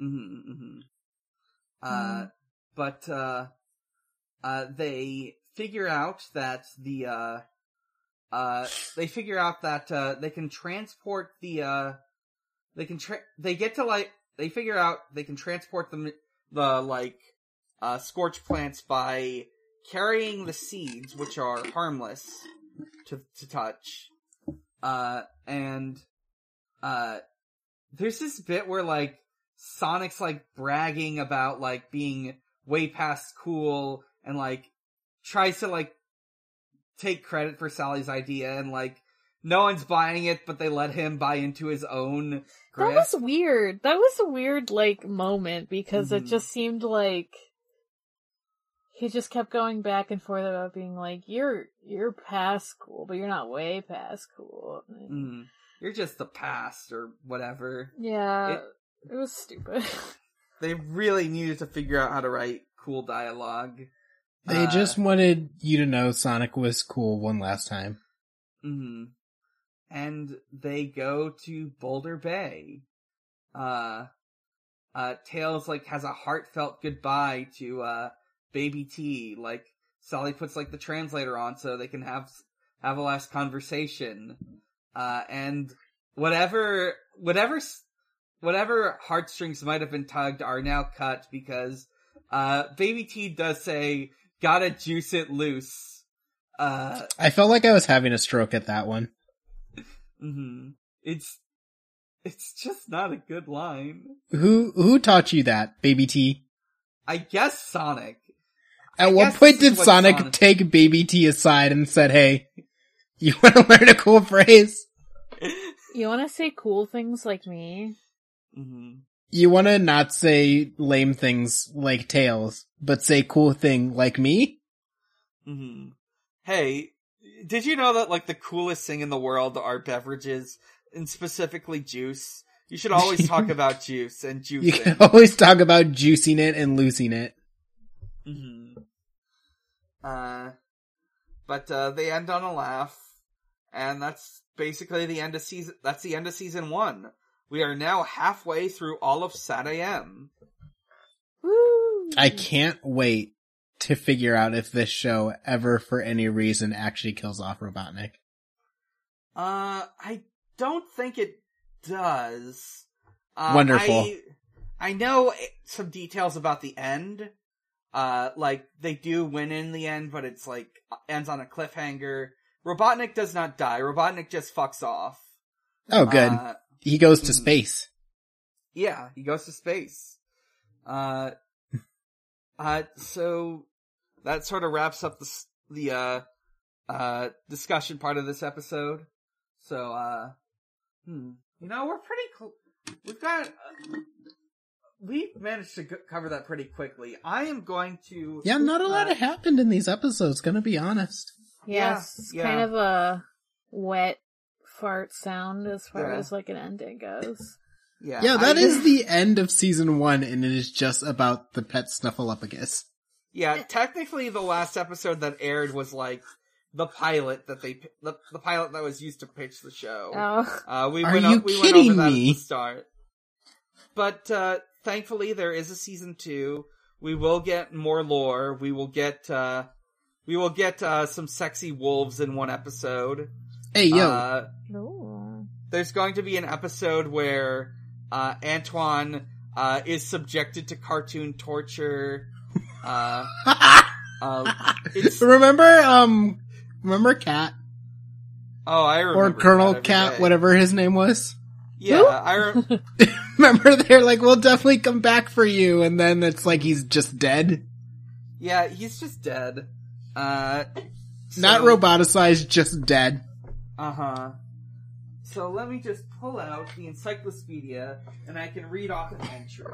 Mm-hmm, mm-hmm. They figure out that they can transport they figure out they can transport the scorch plants by carrying the seeds, which are harmless to touch. And there's this bit where Sonic's bragging about being way past cool and tries to take credit for Sally's idea, and no one's buying it, but they let him buy into his own grip. That was weird. That was a weird moment because it just seemed he just kept going back and forth about being you're past cool, but you're not way past cool. You're just the past or whatever. Yeah. It was stupid. They really needed to figure out how to write cool dialogue. They just wanted you to know Sonic was cool one last time. Mm-hmm. And they go to Boulder Bay. Tails, has a heartfelt goodbye to, Baby T. Sally puts, the translator on so they can have a last conversation. And whatever heartstrings might have been tugged are now cut because, Baby T does say, gotta juice it loose. I felt I was having a stroke at that one. Mm-hmm. It's just not a good line. Who taught you that, Baby T? I guess Sonic. At what point did Sonic take Baby T aside and said, hey, you wanna learn a cool phrase? You wanna say cool things like me? Mm-hmm. You want to not say lame things like Tails, but say cool thing like me? Mm-hmm. Hey, did you know that, the coolest thing in the world are beverages, and specifically juice? You should always talk about juice and juicing. You can always talk about juicing it and losing it. Mm-hmm. But they end on a laugh, and that's basically the end of season. That's the end of season one. We are now halfway through all of SatAM. Woo! I can't wait to figure out if this show ever, for any reason, actually kills off Robotnik. I don't think it does. Wonderful. I know some details about the end. They do win in the end, but it's ends on a cliffhanger. Robotnik does not die. Robotnik just fucks off. Oh, good. He goes to space. Yeah, he goes to space. So that sort of wraps up the discussion part of this episode. So, we're pretty cool. We managed to cover that pretty quickly. I am going to. Yeah, not a lot happened in these episodes, gonna be honest. Yes, it's kind of a wet fart sound as far as an ending goes. Yeah, that is the end of season one, and it is just about the pet Snuffleupagus. Yeah, technically the last episode that aired was the pilot that the pilot that was used to pitch the show. Oh. We went over that at the start. But thankfully there is a season two. We will get more lore. We will get some sexy wolves in one episode. Hey, yo. There's going to be an episode where Antoine is subjected to cartoon torture. Remember Cat? Oh, I remember. Or Colonel Cat, whatever his name was. Yeah, who? Remember they're like, we'll definitely come back for you, and then it's like he's just dead. Yeah, he's just dead. So... Not roboticized, just dead. Uh-huh. So let me just pull out the encyclopedia, and I can read off an entry.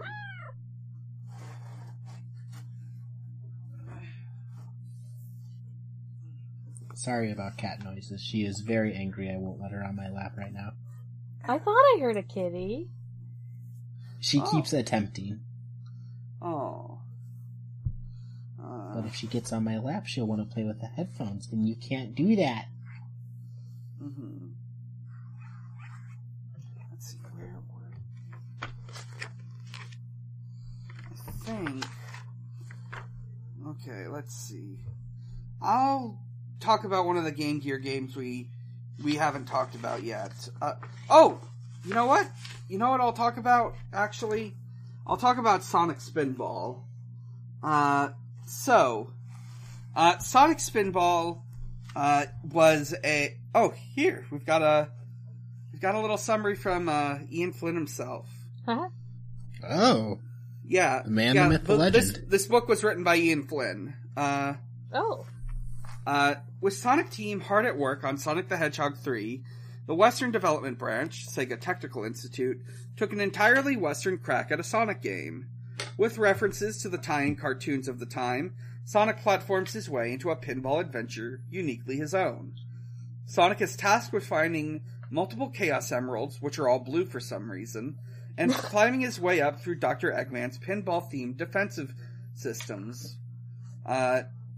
Sorry about cat noises. She is very angry. I won't let her on my lap right now. I thought I heard a kitty. She keeps attempting. Oh. But if she gets on my lap, she'll want to play with the headphones, and you can't do that. Mm-hmm. Let's see where we're... I think... Okay, let's see. I'll... talk about one of the Game Gear games we haven't talked about yet. You know what? You know what I'll talk about, actually? I'll talk about Sonic Spinball. Sonic Spinball, was a... Oh, here, we've got a little summary from, Ian Flynn himself. Huh? Oh. Yeah. The man, the myth, the legend. This book was written by Ian Flynn. With Sonic Team hard at work on Sonic the Hedgehog 3, the Western Development Branch, Sega Technical Institute, took an entirely Western crack at a Sonic game. With references to the tie-in cartoons of the time, Sonic platforms his way into a pinball adventure uniquely his own. Sonic is tasked with finding multiple Chaos Emeralds, which are all blue for some reason, and climbing his way up through Dr. Eggman's pinball-themed defensive systems.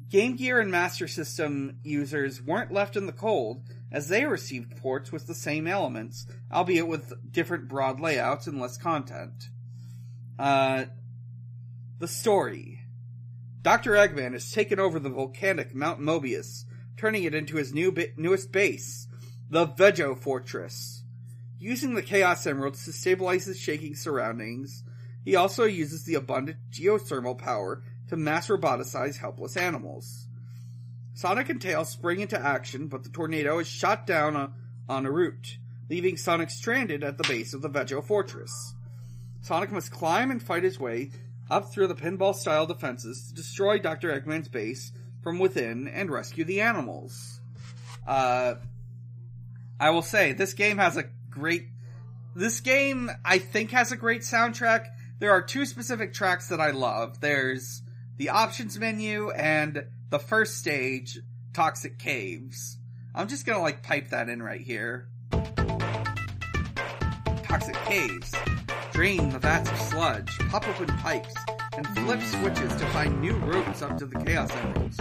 Game Gear and Master System users weren't left in the cold, as they received ports with the same elements, albeit with different broad layouts and less content. The story. Dr. Eggman has taken over the volcanic Mount Mobius, turning it into his newest base, the Vejo Fortress. Using the Chaos Emeralds to stabilize his shaking surroundings, he also uses the abundant geothermal power to mass roboticize helpless animals. Sonic and Tails spring into action, but the tornado is shot down on a route, leaving Sonic stranded at the base of the Vejo Fortress. Sonic must climb and fight his way up through the pinball-style defenses to destroy Dr. Eggman's base from within and rescue the animals. I will say, this game, I think, has a great soundtrack. There are two specific tracks that I love. There's the options menu and the first stage, Toxic Caves. I'm just gonna pipe that in right here. Toxic Caves. Drain the vats of sludge, pop open pipes, and flip switches to find new routes up to the Chaos Emeralds.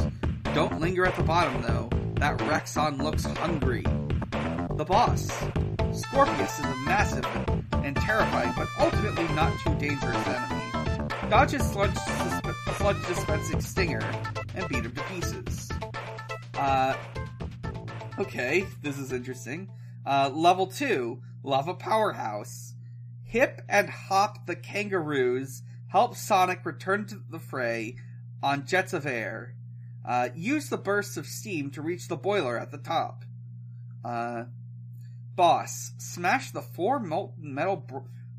Don't linger at the bottom though, that Rexon looks hungry. The boss. Scorpius is a massive and terrifying but ultimately not too dangerous enemy. Dodge his sludge dispensing stinger and beat him to pieces. Okay, this is interesting. Level 2, Lava Powerhouse. Hip and Hop the Kangaroos help Sonic return to the fray on jets of air. Use the bursts of steam to reach the boiler at the top. Boss, smash the 4 molten metal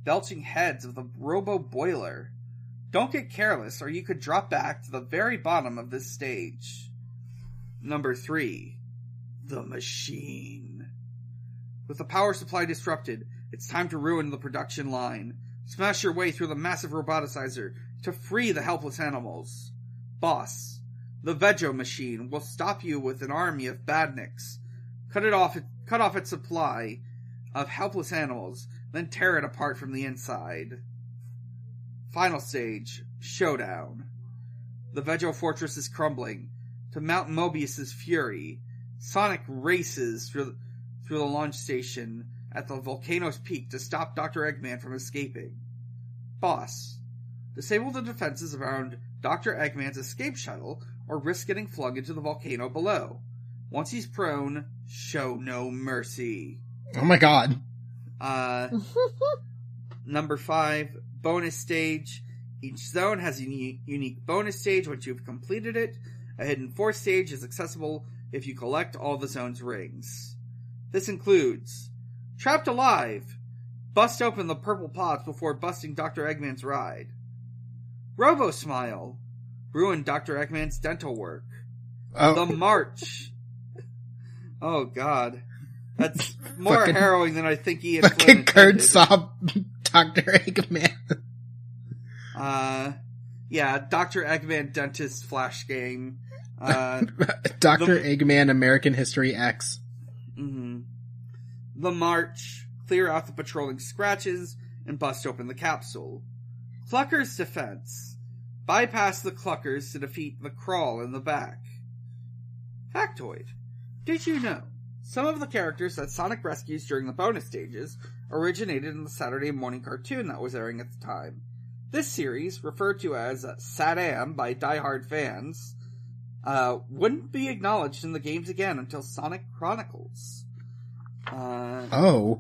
belching heads of the Robo Boiler. Don't get careless, or you could drop back to the very bottom of this stage. Number 3. The Machine. With the power supply disrupted, it's time to ruin the production line. Smash your way through the massive roboticizer to free the helpless animals. Boss, the Vejo Machine will stop you with an army of badniks. Cut off its supply of helpless animals, then tear it apart from the inside. Final stage, Showdown. The Vejo Fortress is crumbling. To Mount Mobius's fury, Sonic races through the launch station at the volcano's peak to stop Dr. Eggman from escaping. Boss, disable the defenses around Dr. Eggman's escape shuttle, or risk getting flung into the volcano below. Once he's prone, show no mercy. Oh my god. Number 5, bonus stage, Each zone has a unique bonus stage once you've completed it. A hidden fourth stage is accessible if you collect all the zone's rings. This includes Trapped Alive! Bust open the purple pods before busting Dr. Eggman's ride. Robo Smile! Ruin Dr. Eggman's dental work. Oh. The March! Oh god. That's more fucking harrowing than I think Ian Flynn intended. Kurt saw Dr. Eggman. Yeah, Dr. Eggman Dentist Flash Game. Dr. Eggman American History X. Mm-hmm. The March. Clear out the patrolling scratches and bust open the capsule. Clucker's Defense. Bypass the Cluckers to defeat the Crawl in the back. Factoid. Did you know some of the characters that Sonic rescues during the bonus stages originated in the Saturday morning cartoon that was airing at the time? This series, referred to as SatAM by diehard fans, wouldn't be acknowledged in the games again until Sonic Chronicles. Yeah.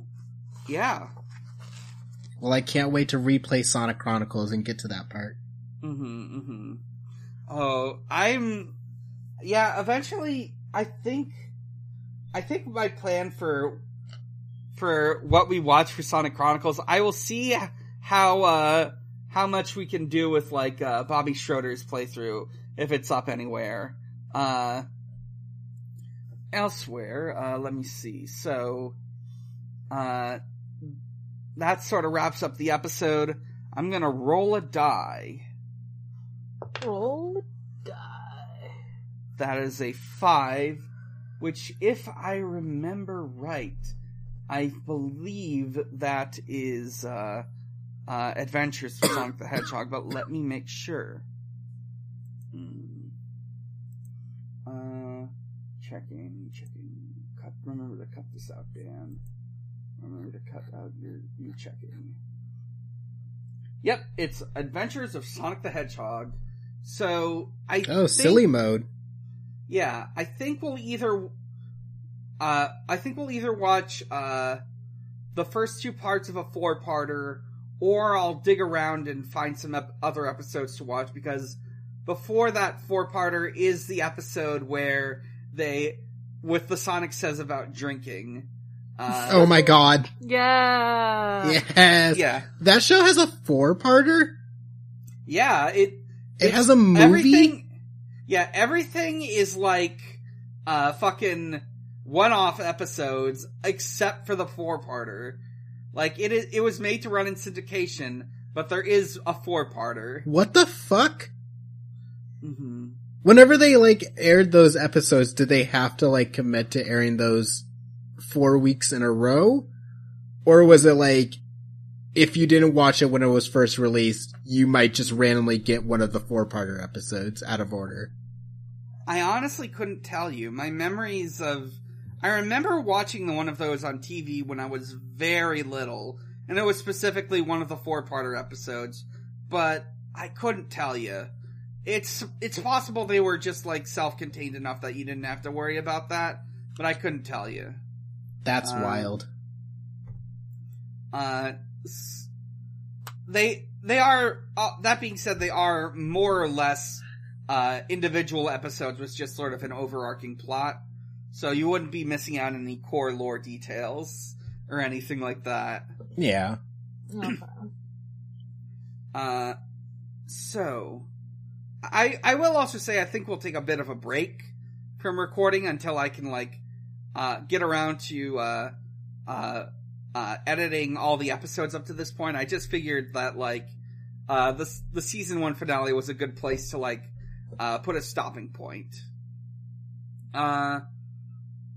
Well, I can't wait to replay Sonic Chronicles and get to that part. Mm-hmm, mm-hmm. Oh, yeah, eventually, I think my plan for what we watch for Sonic Chronicles, I will see how much we can do with, like, Bobby Schroeder's playthrough, if it's up anywhere. Elsewhere, let me see. So, that sort of wraps up the episode. I'm gonna roll a die. Roll a die. That is a 5. Which, if I remember right, I believe that is Adventures of Sonic the Hedgehog, but let me make sure. Checking. Remember to cut this out, Dan. Remember to cut out your checking. Yep, it's Adventures of Sonic the Hedgehog. So, I think silly mode. Yeah, I think we'll either watch the first 2 parts of a 4-parter, or I'll dig around and find some other episodes to watch, because before that 4-parter is the episode where the Sonic says about drinking. Oh my god. Yeah. Yes. Yeah. That show has a 4-parter? Yeah, it has a movie. Everything is like fucking one-off episodes, except for the 4-parter. Like, it was made to run in syndication, but there is a 4-parter. What the fuck? Mm-hmm. Whenever they, like, aired those episodes, did they have to, like, commit to airing those 4 weeks in a row? Or was it, like, if you didn't watch it when it was first released, you might just randomly get one of the 4-parter episodes out of order. I honestly couldn't tell you. My memories of... I remember watching one of those on TV when I was very little, and it was specifically one of the 4-parter episodes, but I couldn't tell you. It's possible they were just, like, self-contained enough that you didn't have to worry about that, but I couldn't tell you. That's wild. They are, that being said, they are more or less individual episodes with just sort of an overarching plot, so you wouldn't be missing out on any core lore details or anything like that. Yeah. Okay. So I will also say I think we'll take a bit of a break from recording until I can, like, get around to editing all the episodes up to this point. I just figured that, like, the season 1 finale was a good place to, like, put a stopping point.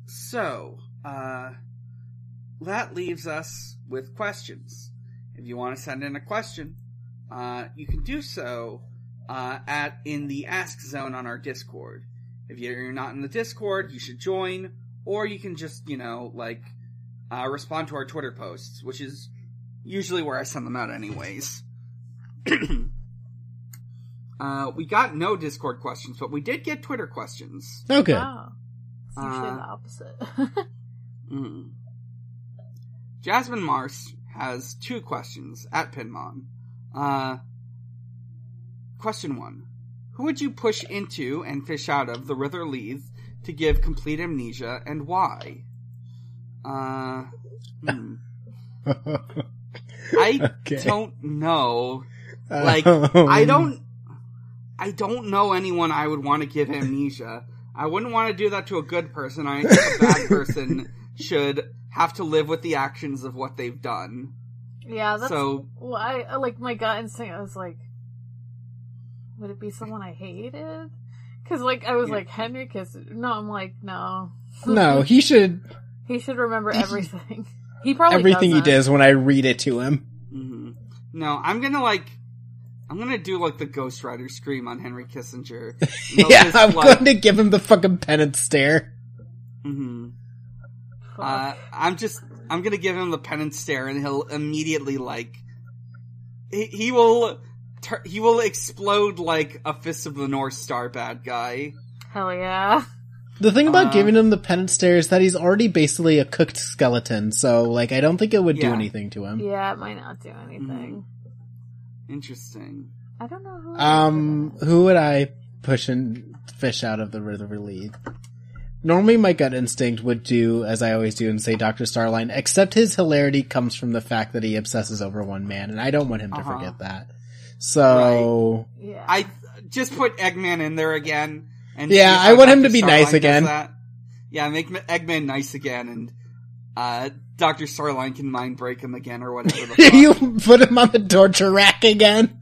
So that leaves us with questions. If you want to send in a question, you can do so in the Ask Zone on our Discord. If you're not in the Discord, you should join, or you can just, you know, like, respond to our Twitter posts, which is usually where I send them out anyways. We got no Discord questions, but we did get Twitter questions. Oh, good. Wow. It's usually the opposite. Mm. Jasmine Mars has 2 questions at Pinmon. Question 1. Who would you push into and fish out of the River Leads to give complete amnesia, and why? I don't know. Like, I don't know anyone I would want to give amnesia. I wouldn't want to do that to a good person. I think a bad person should have to live with the actions of what they've done. Yeah, that's... So, well, I, like, my gut instinct, I was like, would it be someone I hated? Because, like, I was like, Henry Kissinger. No, I'm like, no. No, he should... He should remember everything. He probably everything doesn't. He does when I read it to him. Mm-hmm. No, I'm gonna do the Ghost Rider scream on Henry Kissinger. Yeah, I'm going to give him the fucking penance stare. Mm-hmm. I'm gonna give him the penance stare, and he'll immediately he will explode like a Fist of the North Star bad guy. Hell yeah. The thing about giving him the penance stare is that he's already basically a cooked skeleton, so, I don't think it would do anything to him. Yeah, it might not do anything. Mm. Interesting. I don't know who... who would I push and fish out of the river lead? Normally my gut instinct would do, as I always do, and say Dr. Starline, except his hilarity comes from the fact that he obsesses over one man, and I don't want him to forget that. So... Right. Yeah. I just put Eggman in there again... And I want him to be nice again. Yeah, make Eggman nice again, and Dr. Starline can mind break him again or whatever. You put him on the torture rack again.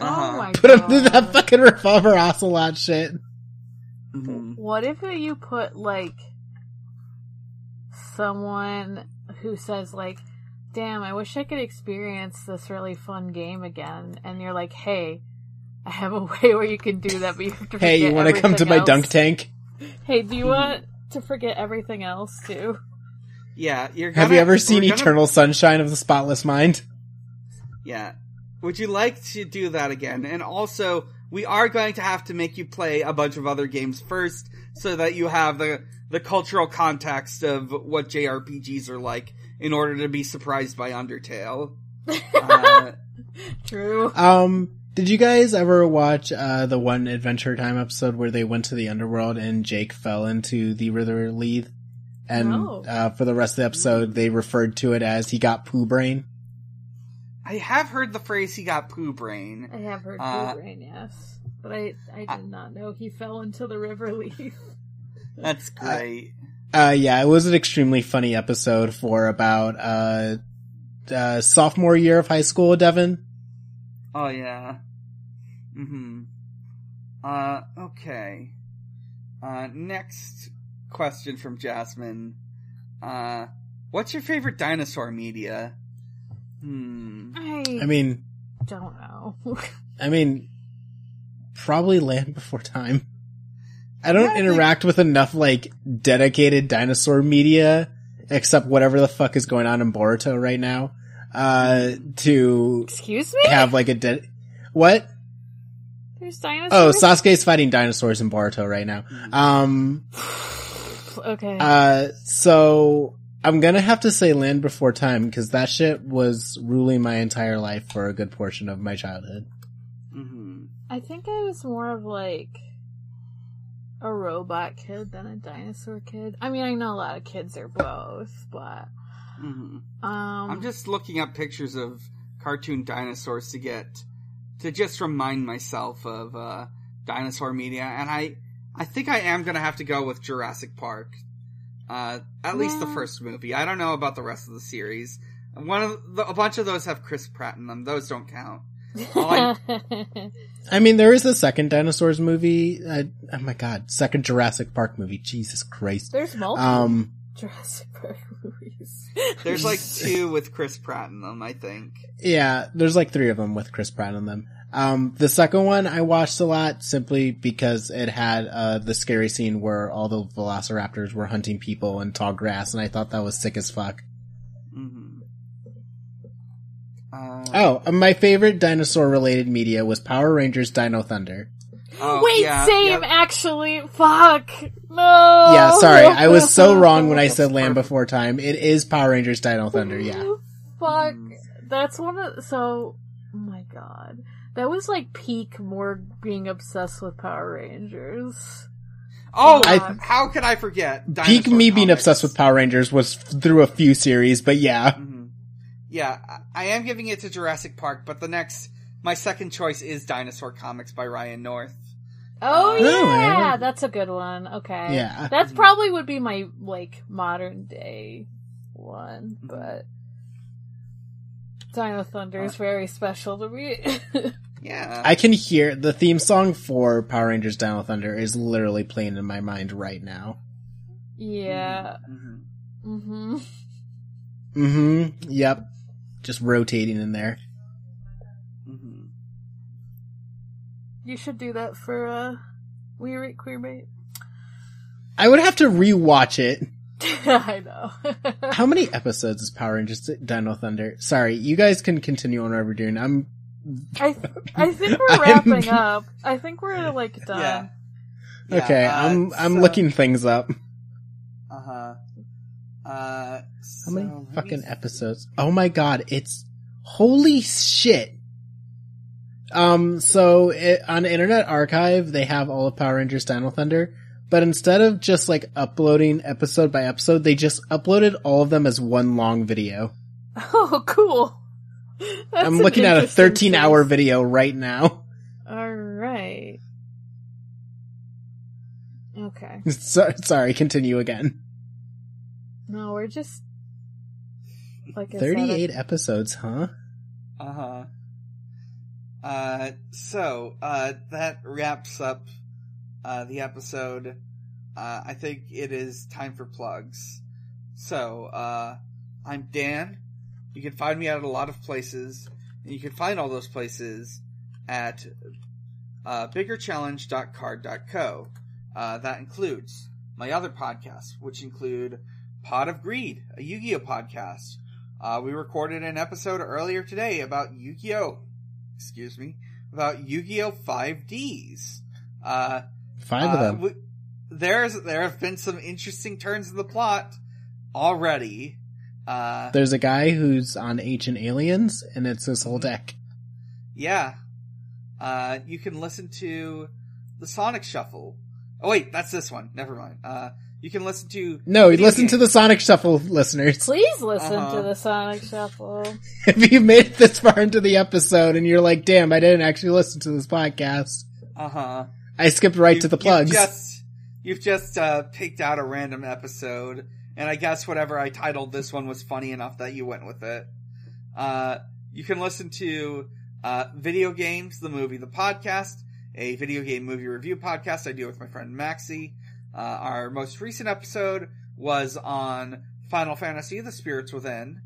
Oh my god! Put him through that fucking revolver ocelot shit. Mm-hmm. What if you put someone who says "Damn, I wish I could experience this really fun game again," and you're like, "Hey, I have a way where you can do that, but you have to forget everything else. Hey, you want to come to my dunk tank? Hey, do you want to forget everything else, too? Yeah, have you ever seen Eternal Sunshine of the Spotless Mind? Yeah. Would you like to do that again? And also, we are going to have to make you play a bunch of other games first, so that you have the cultural context of what JRPGs are like, in order to be surprised by Undertale. True. Did you guys ever watch the one Adventure Time episode where they went to the underworld and Jake fell into the River League? And for the rest of the episode, they referred to it as he got poo brain. I have heard the phrase he got poo brain. I have heard poo brain, yes. But I did not know he fell into the River League. That's great. It was an extremely funny episode for about sophomore year of high school, Devon. Oh, yeah. Mm-hmm. Okay. Next question from Jasmine. What's your favorite dinosaur media? I mean... Don't know. I mean, probably Land Before Time. I don't interact with enough, dedicated dinosaur media, except whatever the fuck is going on in Boruto right now. To excuse me? Have a dead what? There's dinosaurs. Oh, Sasuke's fighting dinosaurs in Boruto right now. Okay. So I'm gonna have to say Land Before Time, because that shit was ruling my entire life for a good portion of my childhood. Mm-hmm. I think I was more of a robot kid than a dinosaur kid. I mean, I know a lot of kids are both, but. Mm-hmm. I'm just looking up pictures of cartoon dinosaurs to just remind myself of dinosaur media, and I think I am gonna have to go with Jurassic Park, at least the first movie. I don't know about the rest of the series. A bunch of those have Chris Pratt in them. Those don't count. I mean, there is the second dinosaurs movie. Oh my god, second Jurassic Park movie. Jesus Christ. There's multiple Jurassic Park movies. There's 2 with Chris Pratt in them, I think. Yeah, there's 3 of them with Chris Pratt in them. The second one I watched a lot simply because it had the scary scene where all the velociraptors were hunting people in tall grass, and I thought that was sick as fuck. Mm-hmm. My favorite dinosaur-related media was Power Rangers Dino Thunder. Oh, wait, yeah, same, yeah. Actually. Fuck. No. Yeah, sorry. I was so wrong when I said Land Before Time. It is Power Rangers Dino Thunder, yeah. Fuck. That's one of... So... Oh my god. That was like peak Morg being obsessed with Power Rangers. Oh, how could I forget? Dinosaur peak me Comics. Being obsessed with Power Rangers was through a few series, but yeah. Mm-hmm. Yeah, I am giving it to Jurassic Park, but my second choice is Dinosaur Comics by Ryan North. Oh, yeah, that's a good one. Okay. Yeah. That's probably would be my, like, modern day one, but Dino Thunder is very special to me. Yeah. I can hear the theme song for Power Rangers Dino Thunder is literally playing in my mind right now. Yeah. Mm-hmm. Mm-hmm. Mm-hmm. Yep. Just rotating in there. You should do that for We Rate Queerbait. I would have to rewatch it. I know. How many episodes is Power Rangers Dino Thunder? Sorry, you guys can continue on what we're doing. I think we're wrapping up. I think we're like done. Yeah. Yeah, okay, I'm looking things up. Uh-huh. How many fucking episodes? Oh my god, it's holy shit. So on Internet Archive, they have all of Power Rangers Dino Thunder, but instead of just like uploading episode by episode, they just uploaded all of them as one long video. Oh, cool. That's I'm looking at a 13-hour video right now. All right. Okay. Sorry, continue again. No, we're just like 38 episodes, huh? Uh-huh. So, that wraps up, the episode. I think it is time for plugs. So, I'm Dan. You can find me at a lot of places, and you can find all those places at, biggerchallenge.card.co. That includes my other podcasts, which include Pod of Greed, a Yu-Gi-Oh! Podcast. We recorded an episode earlier today about Yu-Gi-Oh! About Yu-Gi-Oh! 5Ds. Five of them. There have been some interesting turns in the plot already. There's a guy who's on Ancient Aliens, and it's his whole deck. Yeah. You can listen to the Sonic Shuffle. Oh wait, that's this one. Never mind. You can listen to... No, listen to the Sonic Shuffle, listeners. Please listen to the Sonic Shuffle. If you made it this far into the episode and you're like, damn, I didn't actually listen to this podcast. Uh-huh. I skipped to the plugs. You've just picked out a random episode, and I guess whatever I titled this one was funny enough that you went with it. You can listen to Video Games, the Movie, the Podcast, a video game movie review podcast I do with my friend Maxie. Our most recent episode was on Final Fantasy: The Spirits Within,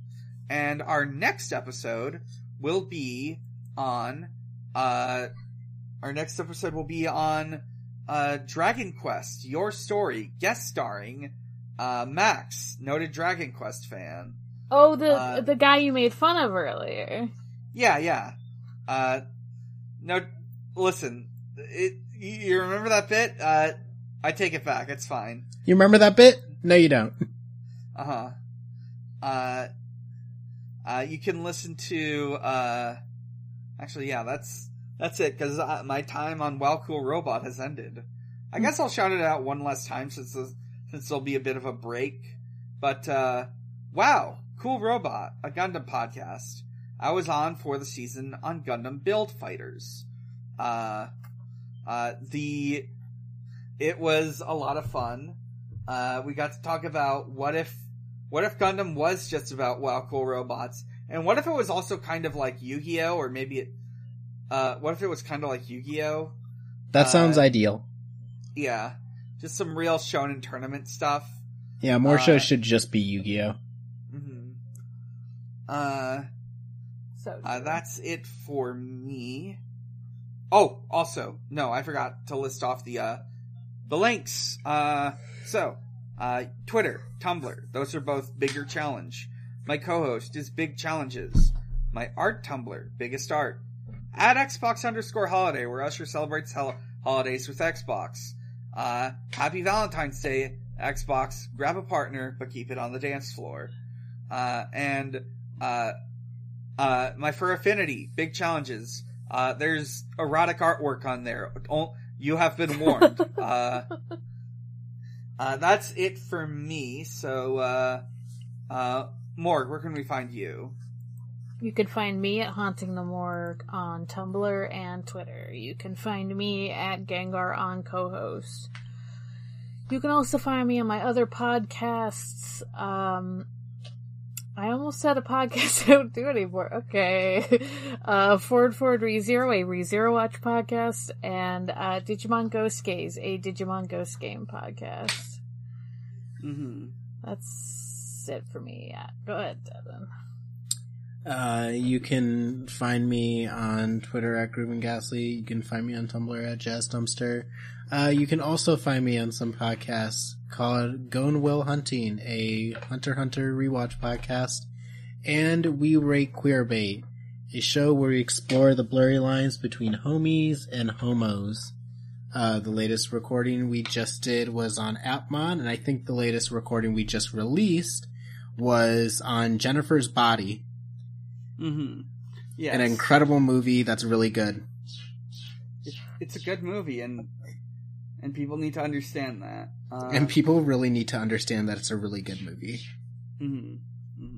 and our next episode will be on Dragon Quest: Your Story, guest starring Max, noted Dragon Quest fan. Oh, the guy you made fun of earlier. Yeah. No, listen, you remember that bit? I take it back. It's fine. You remember that bit? No, you don't. Uh-huh. You can listen to, actually, yeah, that's it, because my time on Wow Cool Robot has ended. I guess I'll shout it out one last time since there'll be a bit of a break. But, Wow Cool Robot, a Gundam podcast. I was on for the season on Gundam Build Fighters. It was a lot of fun. We got to talk about what if Gundam was just about Wow Cool Robots, and what if it was also kind of like Yu-Gi-Oh, or maybe what if it was kind of like Yu-Gi-Oh? That sounds ideal. Yeah, just some real shonen tournament stuff. Yeah, more shows should just be Yu-Gi-Oh. Mm-hmm. That's it for me. Oh, also, no, I forgot to list off the links. So, Twitter, Tumblr, those are both Bigger Challenge. My co-host is Big Challenges. My art Tumblr, Biggest Art. At Xbox_holiday, where Usher celebrates holidays with Xbox. Happy Valentine's Day, Xbox. Grab a partner, but keep it on the dance floor. And my fur affinity, Big Challenges. There's erotic artwork on there. You have been warned. That's it for me. So, Morg, where can we find you? You can find me at Haunting the Morg on Tumblr and Twitter. You can find me at Gengar on co-host. You can also find me on my other podcasts. I almost said a podcast I don't do anymore. Okay. Forward ReZero, a ReZero Watch podcast, and Digimon Ghost Gaze, a Digimon Ghost Game podcast. Mm-hmm. That's it for me. Yeah. Go ahead, Devon. You can find me on Twitter at Groovin' Ghastly. You can find me on Tumblr at Jazz Dumpster. You can also find me on some podcasts called Gone Will Hunting, a Hunter x Hunter rewatch podcast, and We Rate Queerbait, a show where we explore the blurry lines between homies and homos. The latest recording we just did was on Appmon, and I think the latest recording we just released was on Jennifer's Body. Mm-hmm. Yes. An incredible movie that's really good. It's a good movie, and people need to understand that. And people really need to understand that it's a really good movie. Mm-hmm.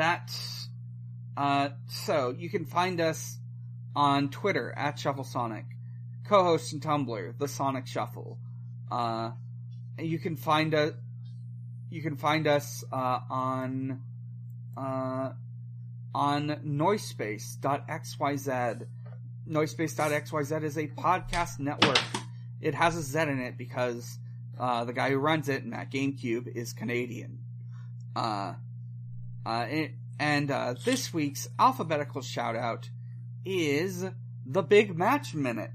Mm-hmm. So, you can find us on Twitter, at ShuffleSonic. Co-host and Tumblr, The Sonic Shuffle. You can find us on Noisepace.xyz. Noisepace.xyz is a podcast network. It has a Z in it because the guy who runs it, Matt GameCube, is Canadian. This week's alphabetical shout-out is The Big Match Minute.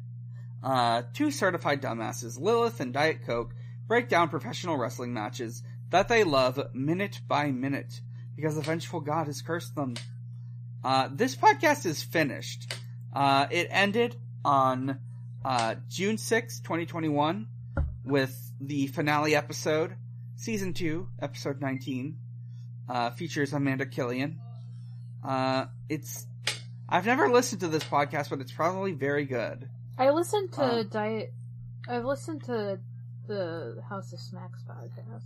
Two certified dumbasses, Lilith and Diet Coke, break down professional wrestling matches that they love minute by minute, because the vengeful god has cursed them. This podcast is finished. It ended on June 6, 2021, with the finale episode, Season 2, Episode 19, features Amanda Killian. I've never listened to this podcast, but it's probably very good. I've listened to the House of Snacks podcast,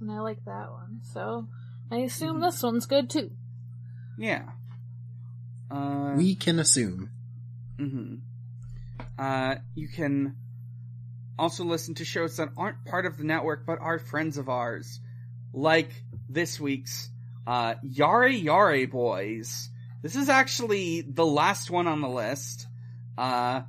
and I like that one, so I assume this one's good too. Yeah. We can assume. Mm-hmm. You can also listen to shows that aren't part of the network but are friends of ours, like this week's Yari Yari Boys. This is actually the last one on the list. Yari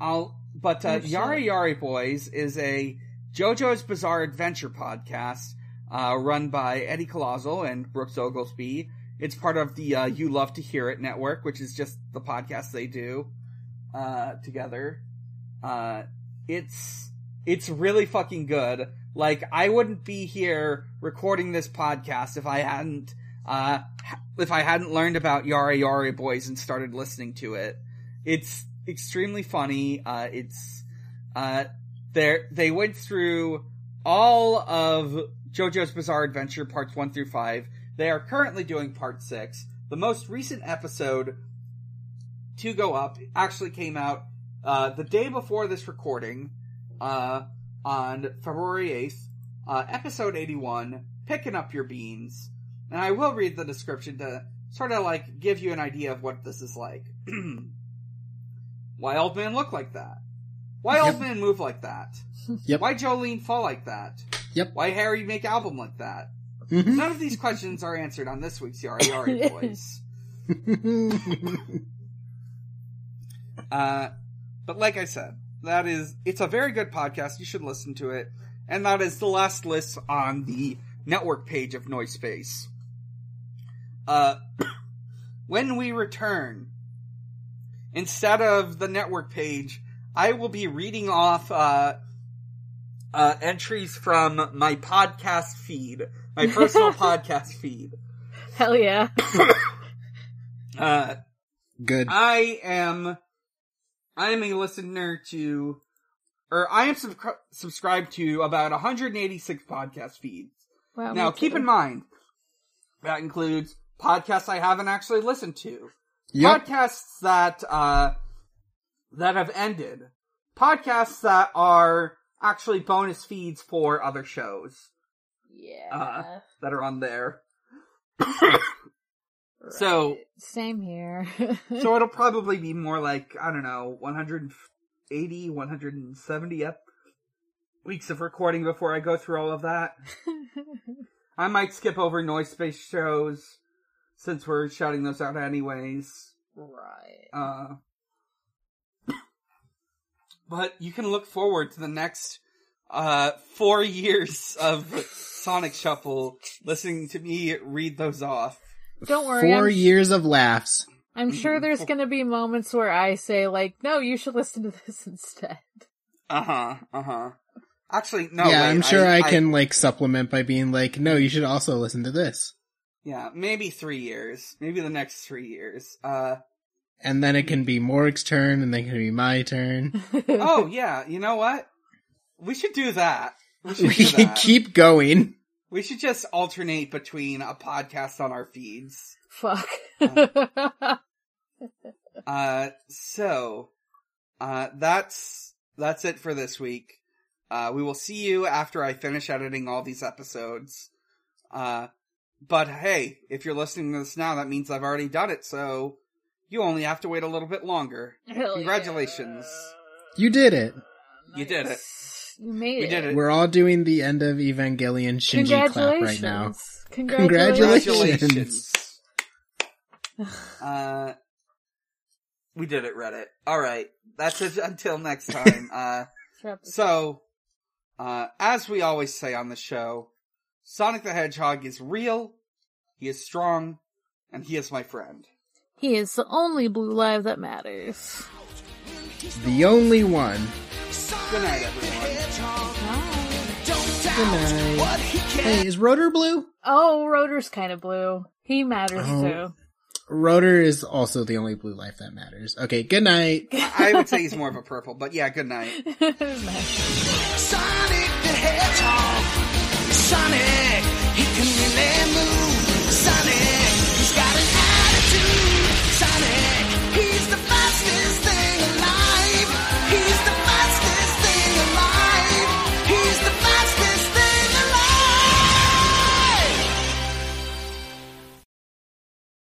Yari Boys is a JoJo's Bizarre Adventure podcast, run by Eddie Colossal and Brooks Oglesby. It's part of the You Love to Hear It network, which is just the podcast they do together. It's really fucking good. Like, I wouldn't be here recording this podcast if I hadn't learned about Yari Yari Boys and started listening to it. It's extremely funny. They went through all of JoJo's Bizarre Adventure parts 1 through 5. They are currently doing part 6. The most recent episode to go up actually came out the day before this recording, on February 8th, episode 81, Picking Up Your Beans. And I will read the description to sort of, like, give you an idea of what this is like. Why old men look like that? Why old men move like that? Yep. Why Jolene fall like that? Yep. Why Harry make album like that? Mm-hmm. None of these questions are answered on this week's Yari Yari Boys. But like I said, it's a very good podcast. You should listen to it. And that is the last list on the network page of Noisepace. When we return, instead of the network page, I will be reading off entries from my podcast feed. My personal podcast feed. Hell yeah. Good. I am a listener to, or I am subscribed to about 186 podcast feeds. Wow, now, keep in mind, that includes podcasts I haven't actually listened to, yep. Podcasts that that have ended, podcasts that are actually bonus feeds for other shows, that are on there. Right. So same here. So it'll probably be more like, I don't know, 180, 170 weeks of recording before I go through all of that. I might skip over noise space shows since we're shouting those out anyways. Right. But you can look forward to the next 4 years of Sonic Shuffle listening to me read those off. Don't worry. 4 years of laughs. I'm sure there's going to be moments where I say, like, no, you should listen to this instead. Actually, no. Yeah, wait, I'm sure I can, supplement by being like, no, you should also listen to this. Yeah, maybe 3 years. Maybe the next 3 years. And then it can be Morg's turn, and then it can be my turn. Oh, yeah. You know what? We should do that. We should keep going. We should just alternate between a podcast on our feeds. Fuck. So, that's it for this week. We will see you after I finish editing all these episodes. But hey, if you're listening to this now, that means I've already done it, so you only have to wait a little bit longer. Hell Congratulations. Yeah. You did it. Nice. You did it. You made it. Did it. We're all doing the end of Evangelion Shinji clap right now. Congratulations. We did it, Reddit. Alright. That's it until next time. So, as we always say on the show, Sonic the Hedgehog is real, he is strong, and he is my friend. He is the only blue live that matters. The only one. Good night, everyone. Good night. Hey, is Rotor blue? Oh, Rotor's kind of blue. He matters, too. Rotor is also the only blue life that matters. Okay, good night. I would say he's more of a purple, but yeah, good night. Sonic the Hedgehog. Sonic.